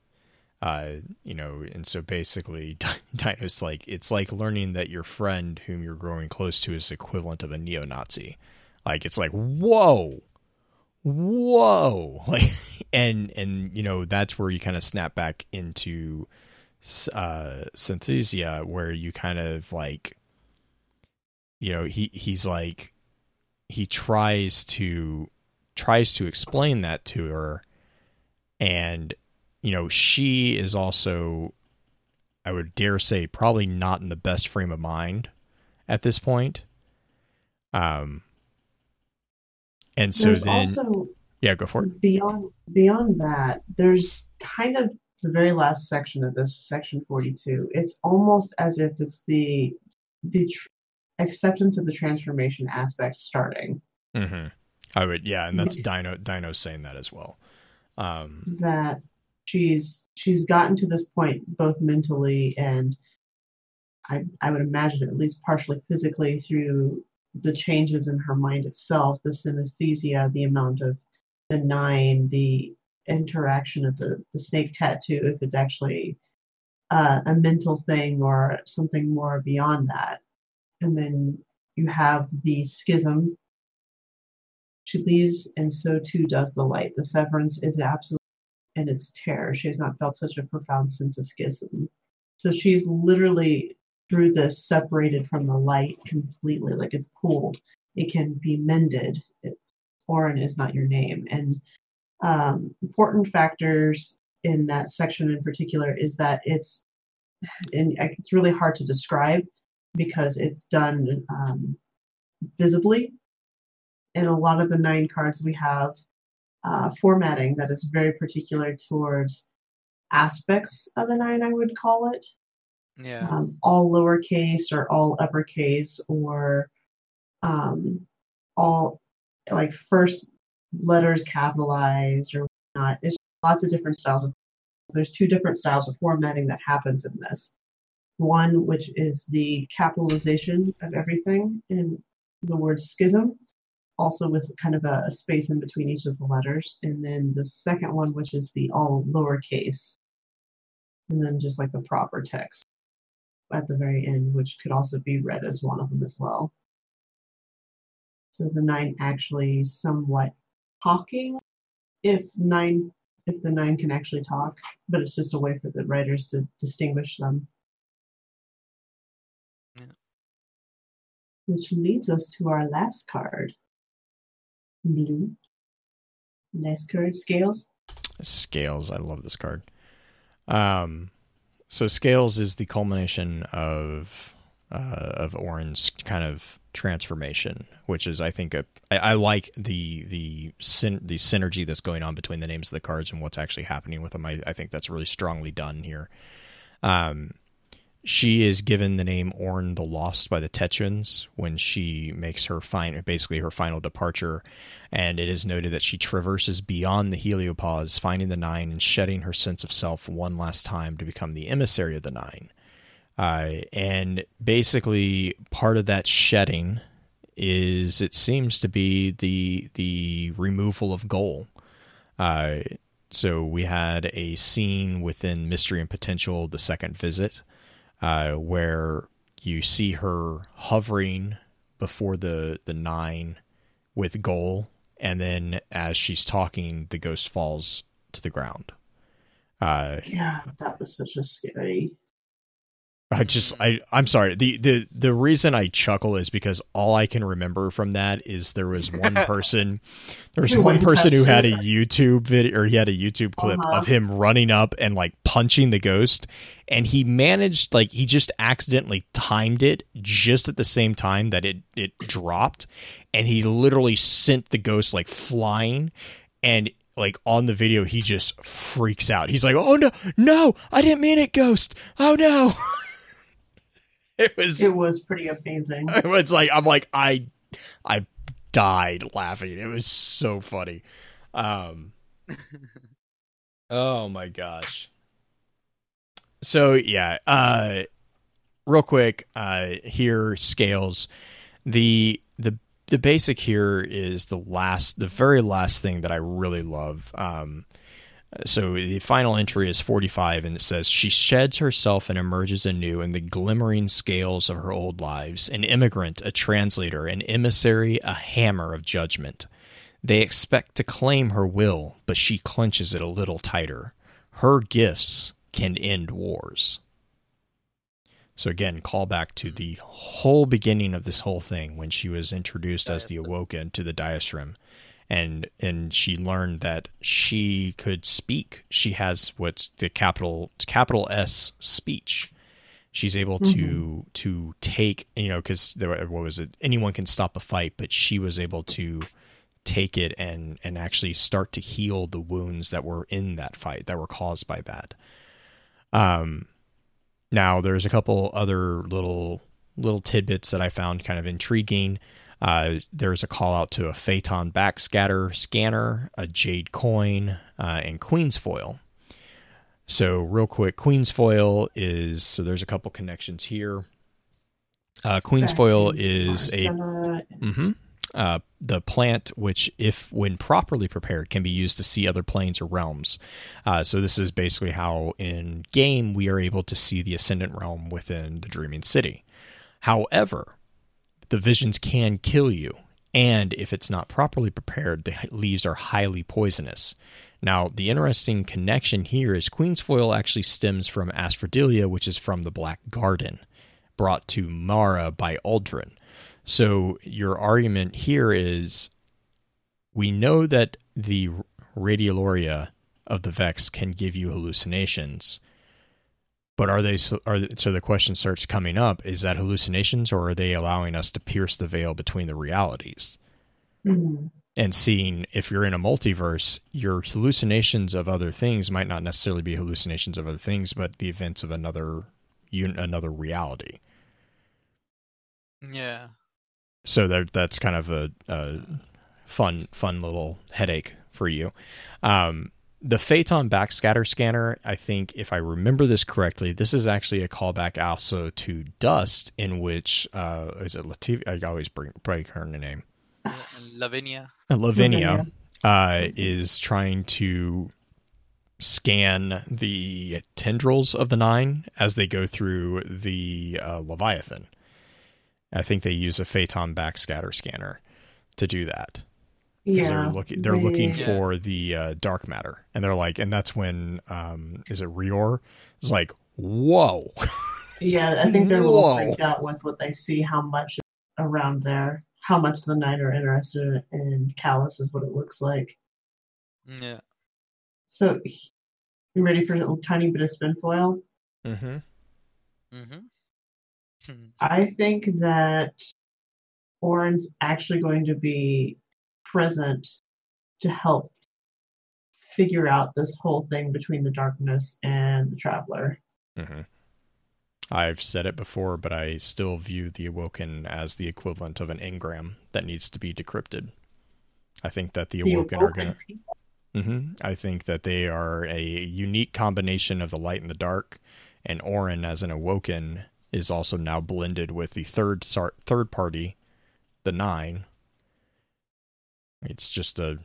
And so basically Dino's like, it's like learning that your friend whom you're growing close to is equivalent of a neo-Nazi. Like, it's like, whoa. Like, and that's where you kind of snap back into, synesthesia, where you kind of like, he's like, he tries to explain that to her, and she is also, I would dare say, probably not in the best frame of mind at this point. And so there's then, also, yeah, go for it. Beyond that, there's kind of the very last section of this, section 42, it's almost as if it's the acceptance of the transformation aspect starting. Mm-hmm. I would, yeah, and that's Dino's saying that as well. That she's gotten to this point both mentally and I would imagine at least partially physically through the changes in her mind itself, the synesthesia, the amount of the nine, the interaction of the snake tattoo, if it's actually a mental thing or something more beyond that. And then you have the schism. She leaves, and so too does the light. The severance is absolute in its terror. She has not felt such a profound sense of schism. So she's literally, through this, separated from the light completely. Like, it's pulled. It can be mended. Orin is not your name. And important factors in that section in particular is that it's really hard to describe because it's done visibly. And a lot of the nine cards we have formatting that is very particular towards aspects of the nine, I would call it. Yeah. All lowercase or all uppercase or all like first letters capitalized or not. It's lots of different styles. There's two different styles of formatting that happens in this. One, which is the capitalization of everything in the word schism, also with kind of a space in between each of the letters. And then the second one, which is the all lowercase. And then just like the proper text at the very end, which could also be read as one of them as well. So the nine actually somewhat talking, if the nine can actually talk, but it's just a way for the writers to distinguish them. Yeah. Which leads us to our last card. Blue. Nice card, Scales. Scales, I love this card. So Scales is the culmination of Orin's kind of transformation, which is, I think, I like the synergy that's going on between the names of the cards and what's actually happening with them. I think that's really strongly done here. She is given the name Orin the Lost by the Tetuans when she makes her final departure, and it is noted that she traverses beyond the Heliopods, finding the Nine and shedding her sense of self one last time to become the emissary of the Nine. And basically, part of that shedding is, it seems to be, the removal of Ghaul. So we had a scene within Mystery and Potential, the second visit, where you see her hovering before the Nine with Ghaul, and then as she's talking, the ghost falls to the ground. Yeah, that was such a scary. I'm sorry. The reason I chuckle is because all I can remember from that is there was one person, who had a YouTube video, or he had a YouTube clip of him running up and like punching the ghost, and he managed, like, he just accidentally timed it just at the same time that it dropped, and he literally sent the ghost like flying, and like on the video he just freaks out. He's like, "Oh no, I didn't mean it, ghost. Oh no." It was pretty amazing. It's like, I'm like, I died laughing. It was so funny. Oh my gosh. So yeah, real quick, here, Scales. The basic here is the very last thing that I really love. So the final entry is 45, and it says, "She sheds herself and emerges anew in the glimmering scales of her old lives, an immigrant, a translator, an emissary, a hammer of judgment. They expect to claim her will, but she clenches it a little tighter. Her gifts can end wars." So again, call back to the whole beginning of this whole thing when she was introduced as the Awoken to the Diasyrm. And she learned that she could speak. She has what's the capital S speech. She's able to take, because anyone can stop a fight, but she was able to take it and actually start to heal the wounds that were in that fight, that were caused by that. Now there's a couple other little tidbits that I found kind of intriguing. There's a call out to a Phaeton Backscatter Scanner, a Jade Coin, and Queensfoil. So real quick, Queensfoil is, so there's a couple connections here. Queensfoil is Maracena. The plant which, if when properly prepared, can be used to see other planes or realms. So this is basically how in game we are able to see the Ascendant Realm within the Dreaming City. However, the visions can kill you, and if it's not properly prepared, the leaves are highly poisonous. Now, the interesting connection here is Queensfoil actually stems from Asphodelia, which is from the Black Garden, brought to Mara by Aldrin. So your argument here is, we know that the Radioloria of the Vex can give you hallucinations, but so the question starts coming up, is that hallucinations, or are they allowing us to pierce the veil between the realities? Mm-hmm. And seeing, if you're in a multiverse, your hallucinations of other things might not necessarily be hallucinations of other things, but the events of another reality. Yeah. So that's kind of a fun little headache for you. The Phaeton Backscatter Scanner, I think, if I remember this correctly, this is actually a callback also to Dust, in which, is it Latifah? I always break her name. Lavinia. Is trying to scan the tendrils of the Nine as they go through the Leviathan. I think they use a Phaeton Backscatter Scanner to do that. Yeah, they're looking for the dark matter, and they're like, and that's when is it Rior? It's like, whoa. Yeah, I think they're a little freaked out with what they see, how much around there, how much the Nine are interested in Callus is what it looks like. Yeah. So, you ready for a little tiny bit of spin foil? Mm-hmm. Mm-hmm. I think that Orin's actually going to be present to help figure out this whole thing between the Darkness and the Traveler. Mm-hmm. I've said it before, but I still view the Awoken as the equivalent of an engram that needs to be decrypted. I think that the Awoken are going to... Mm-hmm. I think that they are a unique combination of the light and the dark, and Orin as an Awoken is also now blended with the third party, the Nine. It's just an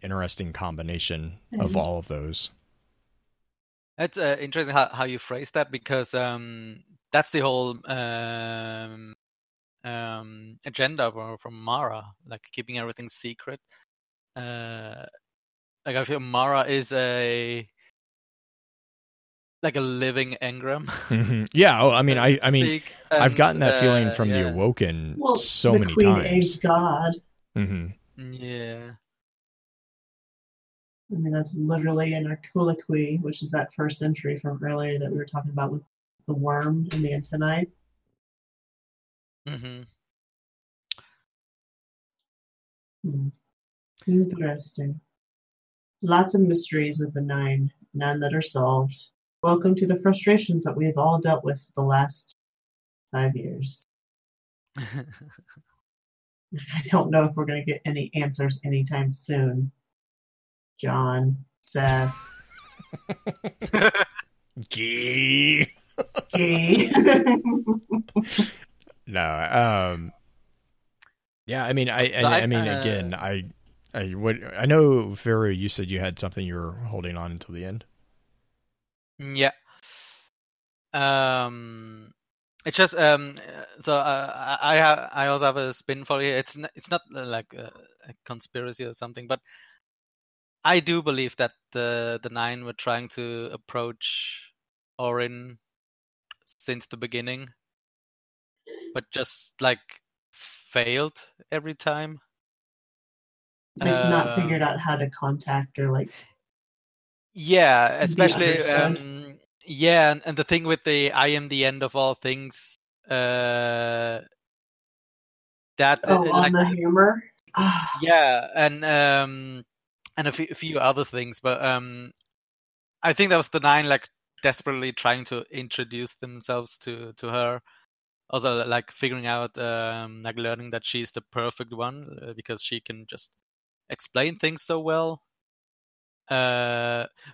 interesting combination of all of those. That's interesting how you phrase that, because that's the whole agenda from Mara, like keeping everything secret. Like I feel Mara is a living engram. Mm-hmm. Yeah, I've gotten that feeling from the Awoken so many times. Queen is God. Mm-hmm. Yeah. I mean, that's literally in our colloquy, which is that first entry from earlier that we were talking about with the worm and the antennae. Mm-hmm. Interesting. Lots of mysteries with the Nine, none that are solved. Welcome to the frustrations that we've all dealt with the last 5 years. I don't know if we're going to get any answers anytime soon. John, Seth. Gee. No. Yeah, I mean, I know, Vera, you said you had something you were holding on until the end. Yeah. It's just I also have a spin for you. It's not like a conspiracy or something, but I do believe that the Nine were trying to approach Orin since the beginning, but just like failed every time. Like not figured out how to contact her, like. Yeah, especially. Yeah, and the thing with the "I am the end of all things," that on the hammer. Yeah, and a few other things, but I think that was the nine like desperately trying to introduce themselves to her. Also, like figuring out, like learning that she's the perfect one because she can just explain things so well,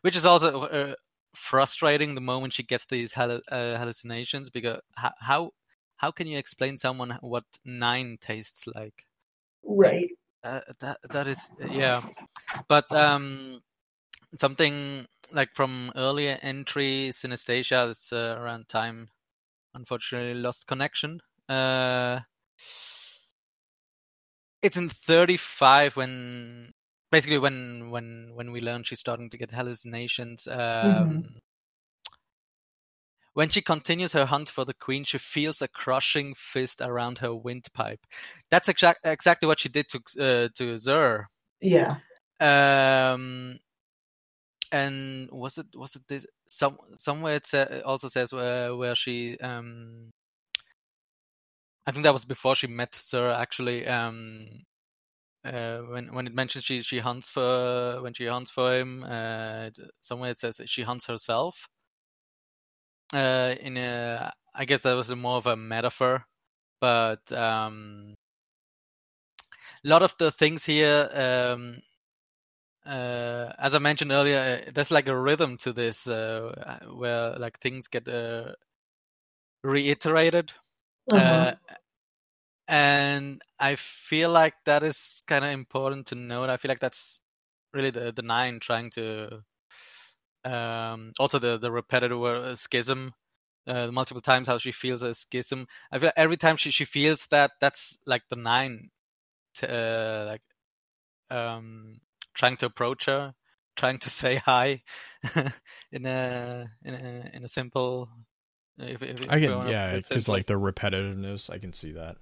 which is also frustrating the moment she gets these hallucinations. Because how can you explain someone what nine tastes like? Right. That is yeah, but something like from earlier entry synesthesia. It's around time. Unfortunately, lost connection. It's in 35 when we learn she's starting to get hallucinations. When she continues her hunt for the queen, she feels a crushing fist around her windpipe. That's exactly what she did to Xûr. Yeah. And was it this somewhere it also says where she I think that was before she met Xûr actually when it mentions she hunts for when she hunts for him somewhere it says she hunts herself I guess that was more of a metaphor but a lot of the things here as I mentioned earlier, there's like a rhythm to this where like things get reiterated. And I feel like that is kind of important to note. I feel like that's really the nine trying to also the repetitive schism multiple times how she feels a schism. I feel like every time she feels that's like the nine trying to approach her, trying to say hi, in a simple. Because like the repetitiveness, I can see that.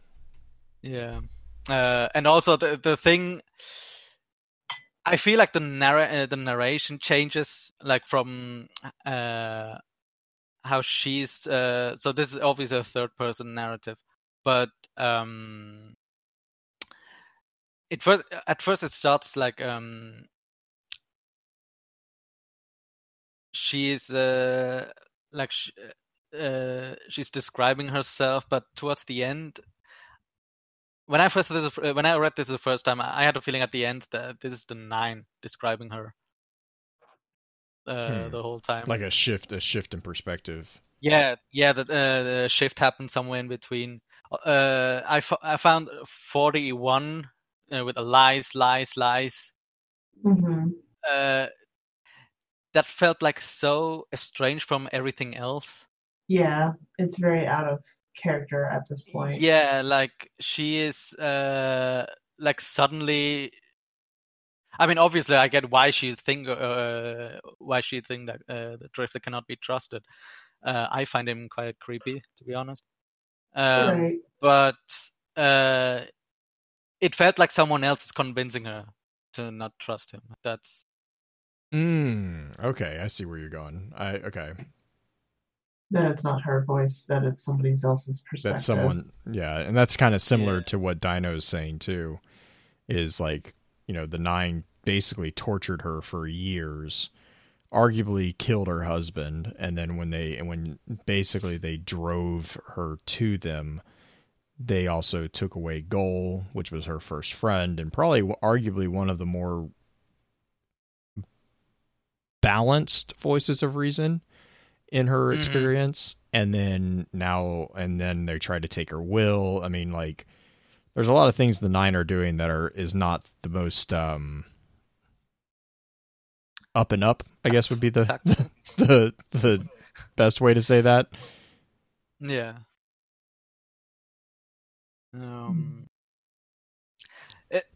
Yeah, and also the thing, I feel like the narration changes like from how she's. So this is obviously a third person narrative, but. At first, it starts like she's like she's describing herself, but towards the end, when I read this the first time, I had a feeling at the end that this is the nine describing her the whole time, like a shift in perspective. Yeah, the shift happened somewhere in between. I found 41. With the lies. Mm-hmm. That felt like so estranged from everything else. Yeah, it's very out of character at this point. Yeah, like she is like suddenly. I mean, obviously, I get why she think that the Drifter cannot be trusted. I find him quite creepy, to be honest. Right. But. It felt like someone else is convincing her to not trust him. That's okay. I see where you're going. Okay. That it's not her voice. That it's somebody else's perspective. That's someone. Yeah, and that's kind of similar to what Dino is saying too. Is like the nine basically tortured her for years, arguably killed her husband, and then when basically they drove her to them. They also took away Ghaul, which was her first friend, and probably arguably one of the more balanced voices of reason in her experience. And then they tried to take her will. I mean, like, there's a lot of things the nine are doing that is not the most up and up, I guess would be the best way to say that. Yeah.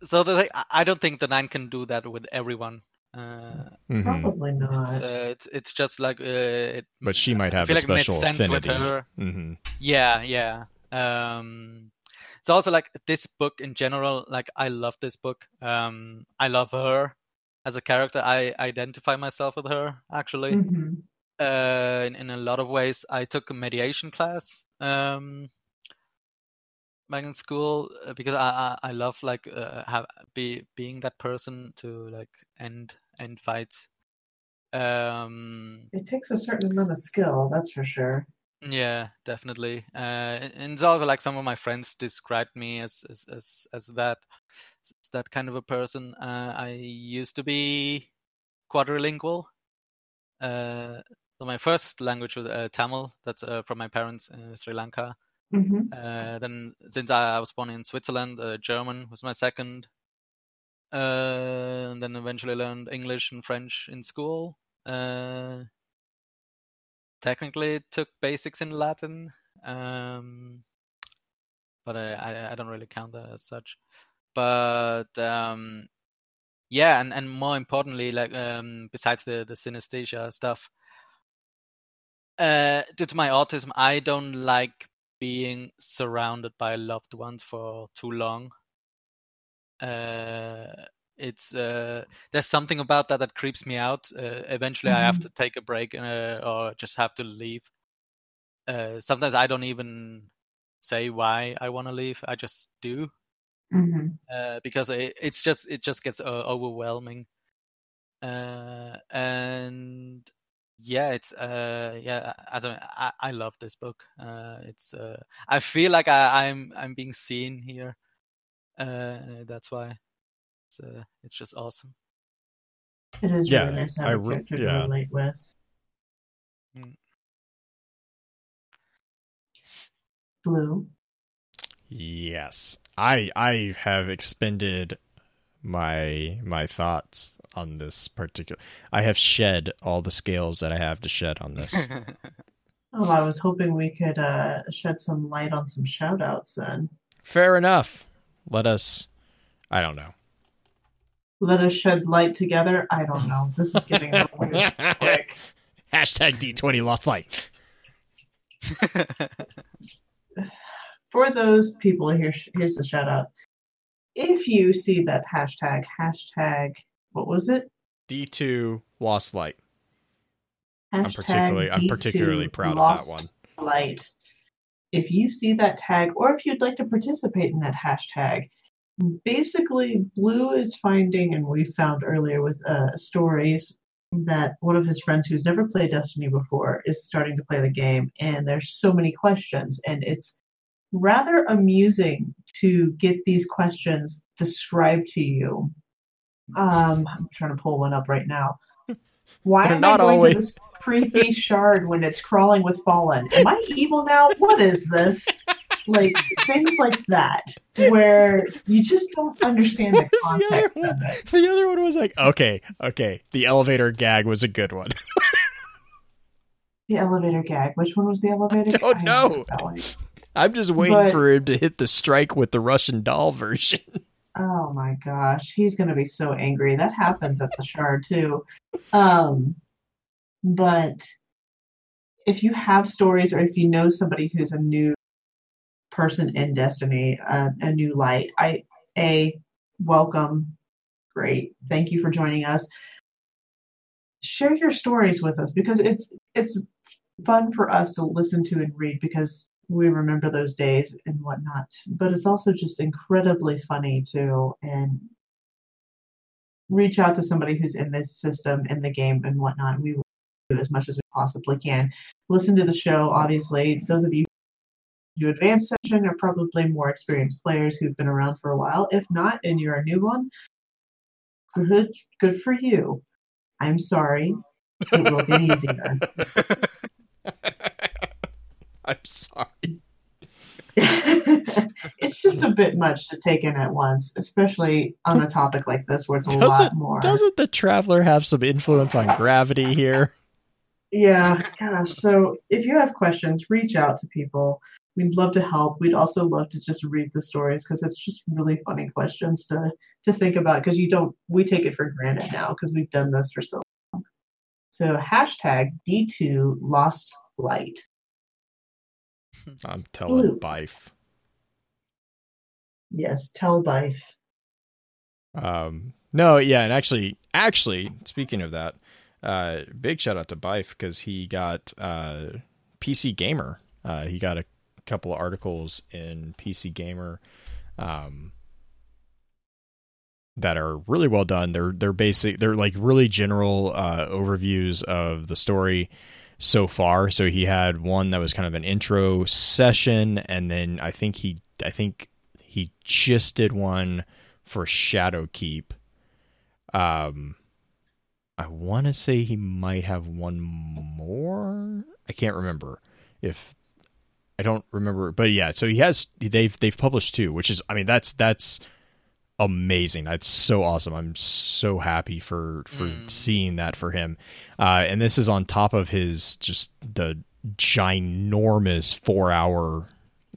So I don't think the nine can do that with everyone. Probably not. It's just like but she might have a special affinity. With her. Mm-hmm. Yeah. So also like this book in general. Like I love this book. I love her as a character. I identify myself with her actually. Mm-hmm. In a lot of ways, I took a mediation class. magnet school because I love like being that person to like end fights. It takes a certain amount of skill, that's for sure. Yeah, definitely. And it's also like some of my friends described me as that kind of a person. I used to be quadrilingual. So my first language was Tamil. That's from my parents in Sri Lanka. Mm-hmm. Then since I was born in Switzerland, German was my second. And then eventually learned English and French in school. Technically took basics in Latin, but I don't really count that as such. But yeah, and more importantly, like besides the synesthesia stuff, due to my autism, I don't like being surrounded by loved ones for too long. It's there's something about that creeps me out. Eventually, I have to take a break or just have to leave. Sometimes I don't even say why I want to leave. I just do because it just gets overwhelming. And yeah, it's I love this book. It's I feel like I'm being seen here. That's why. It's just awesome. It is really nice to have a character to relate with. Mm. Blue. Yes, I have expended my thoughts on this particular. I have shed all the scales that I have to shed on this. Oh, I was hoping we could shed some light on some shout-outs then. Fair enough. I don't know. Let us shed light together? I don't know. This is getting a weird quick. Hashtag D20 lost light. For those people, here's the shout out. If you see that hashtag, what was it? D2 lost light. Hashtag I'm particularly proud of that one. Light. If you see that tag, or if you'd like to participate in that hashtag, basically, Blue is finding, and we found earlier with stories, that one of his friends who's never played Destiny before is starting to play the game, and there's so many questions, and it's rather amusing to get these questions described to you. I'm trying to pull one up right now. Why am I going to this creepy shard when it's crawling with Fallen? Am I evil now? What is this? Like, things like that, where you just don't understand the context of it. The other one was like, okay, the elevator gag was a good one. The elevator gag. Which one was the elevator gag? I don't know. I'm just waiting for him to hit the strike with the Russian doll version. Oh, my gosh. He's going to be so angry. That happens at the Shard, too. But if you have stories or if you know somebody who's a new person in Destiny, a new light, welcome. Great. Thank you for joining us. Share your stories with us because it's fun for us to listen to and read because we remember those days and whatnot, but it's also just incredibly funny too, and reach out to somebody who's in this system, in the game and whatnot. We will do as much as we possibly can. Listen to the show, obviously. Those of you your advanced session are probably more experienced players who've been around for a while. If not, and you're a new one, good for you. I'm sorry. It will be easier. I'm sorry. It's just a bit much to take in at once, especially on a topic like this where it's a lot more. Doesn't the Traveler have some influence on gravity here? Yeah, gosh. So if you have questions, reach out to people. We'd love to help. We'd also love to just read the stories because it's just really funny questions to think about because we take it for granted now because we've done this for so long. So hashtag D2 Lost Light. I'm telling Bife. Yes, tell Bife. And actually, speaking of that, big shout out to Bife because he got PC Gamer. He got a a couple of articles in PC Gamer that are really well done. They're basic. They're like really general overviews of the story so far. So he had one that was kind of an intro session, and then I think he just did one for Shadowkeep. I want to say he might have one more. I can't remember but yeah, so he has, they've published two, which is, I mean, that's amazing. That's so awesome. I'm so happy for seeing that for him. And this is on top of his, just the ginormous 4-hour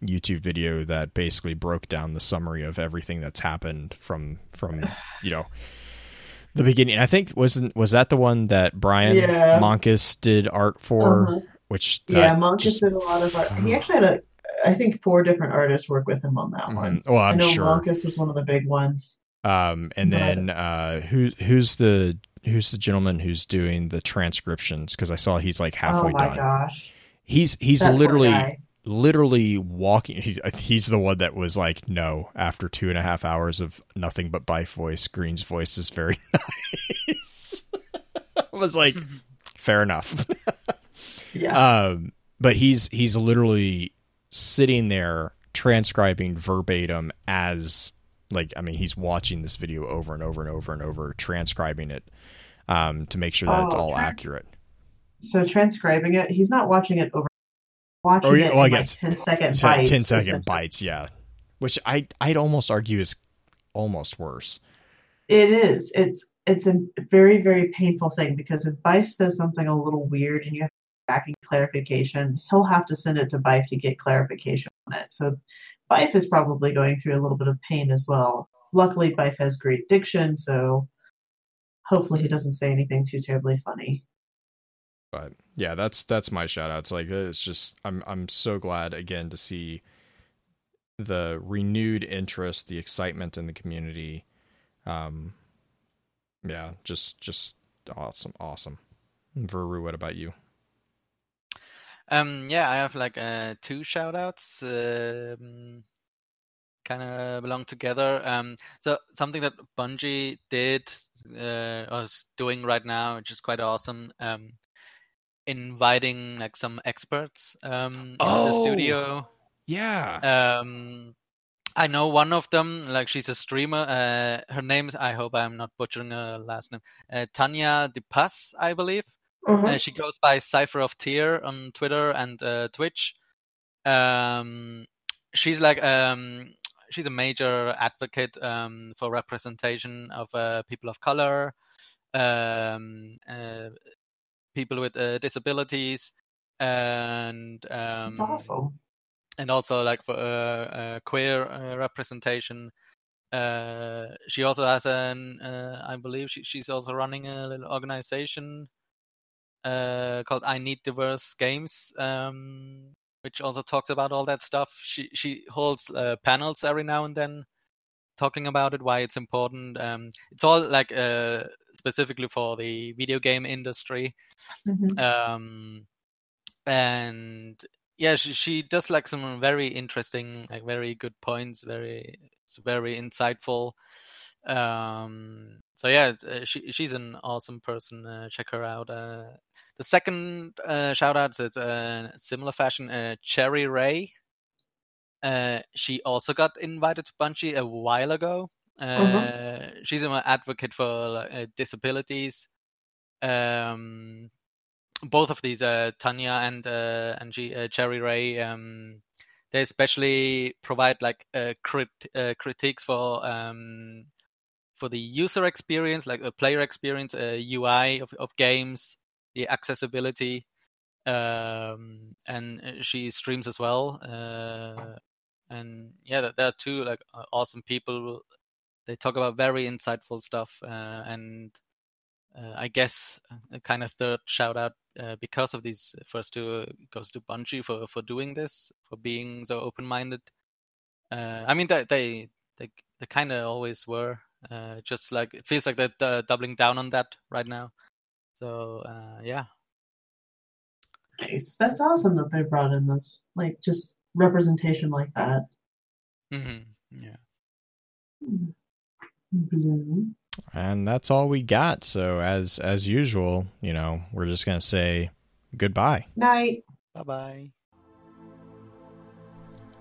YouTube video that basically broke down the summary of everything that's happened from the beginning. I think was that the one that Brian Monkus did art for, Monkus did a lot of art. He actually had I think 4 different artists work with him on that one. Well, I'm sure Monkus was one of the big ones. Who's the gentleman who's doing the transcriptions? Because I saw he's like halfway done. Oh my gosh, he's that literally walking. He's the one that was like, no, after 2.5 hours of nothing but by voice, Green's voice is very nice. I was like, fair enough. But he's literally sitting there transcribing verbatim as he's watching this video over and over and over and over, transcribing it to make sure that it's all accurate. So transcribing it, he's not watching it over. I guess 10-second bites. 10-second bites, yeah. Which I'd almost argue is almost worse. It is. It's a very, very painful thing, because if Bife says something a little weird and you have backing clarification, he'll have to send it to Bife to get clarification on it. So Bife is probably going through a little bit of pain as well. Luckily, Bife has great diction, so hopefully he doesn't say anything too terribly funny. But yeah, that's my shout outs. Like, it's just, I'm so glad again to see the renewed interest, the excitement in the community. Yeah, just awesome. Veru, what about you? I have 2 shout outs. Kind of belong together. So something that Bungie did, or is doing right now, which is quite awesome. Inviting some experts into the studio. Yeah. I know one of them, she's a streamer. Her name is, I hope I'm not butchering her last name, Tanya DePass, I believe. Uh-huh. She goes by Cypher of Tear on Twitter and Twitch. She's she's a major advocate for representation of people of color, people with disabilities, and awesome. And also for queer representation. She also has I believe she's also running a little organization called I Need Diverse Games, which also talks about all that stuff. She holds panels every now and then, talking about it, why it's important. It's all specifically for the video game industry. Mm-hmm. And yeah, she does some very interesting, very good points. It's very insightful. So yeah, she's an awesome person. Check her out. The second shout out is a similar fashion, Cherry Ray. She also got invited to Bungie a while ago. She's an advocate for disabilities. Both of these, Tanya and Cherry Ray, they especially provide critiques for the user experience, the player experience, UI of games, the accessibility, and she streams as well. And yeah, there are 2 awesome people. They talk about very insightful stuff, and I guess a kind of third shout out because of these first 2 goes to Bungie for doing this, for being so open minded. I mean, they kind of always were. It feels like they're doubling down on that right now. So yeah, nice. That's awesome that they brought in those. Just representation like that. Mm-hmm. Yeah. Mm-hmm. And that's all we got. So as usual, you know, we're just going to say goodbye. Night. Bye-bye.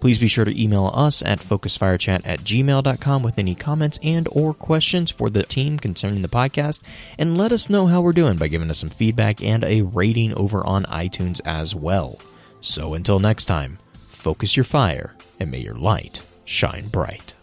Please be sure to email us at focusfirechat@gmail.com with any comments and or questions for the team concerning the podcast, and let us know how we're doing by giving us some feedback and a rating over on iTunes as well. So until next time, focus your fire and may your light shine bright.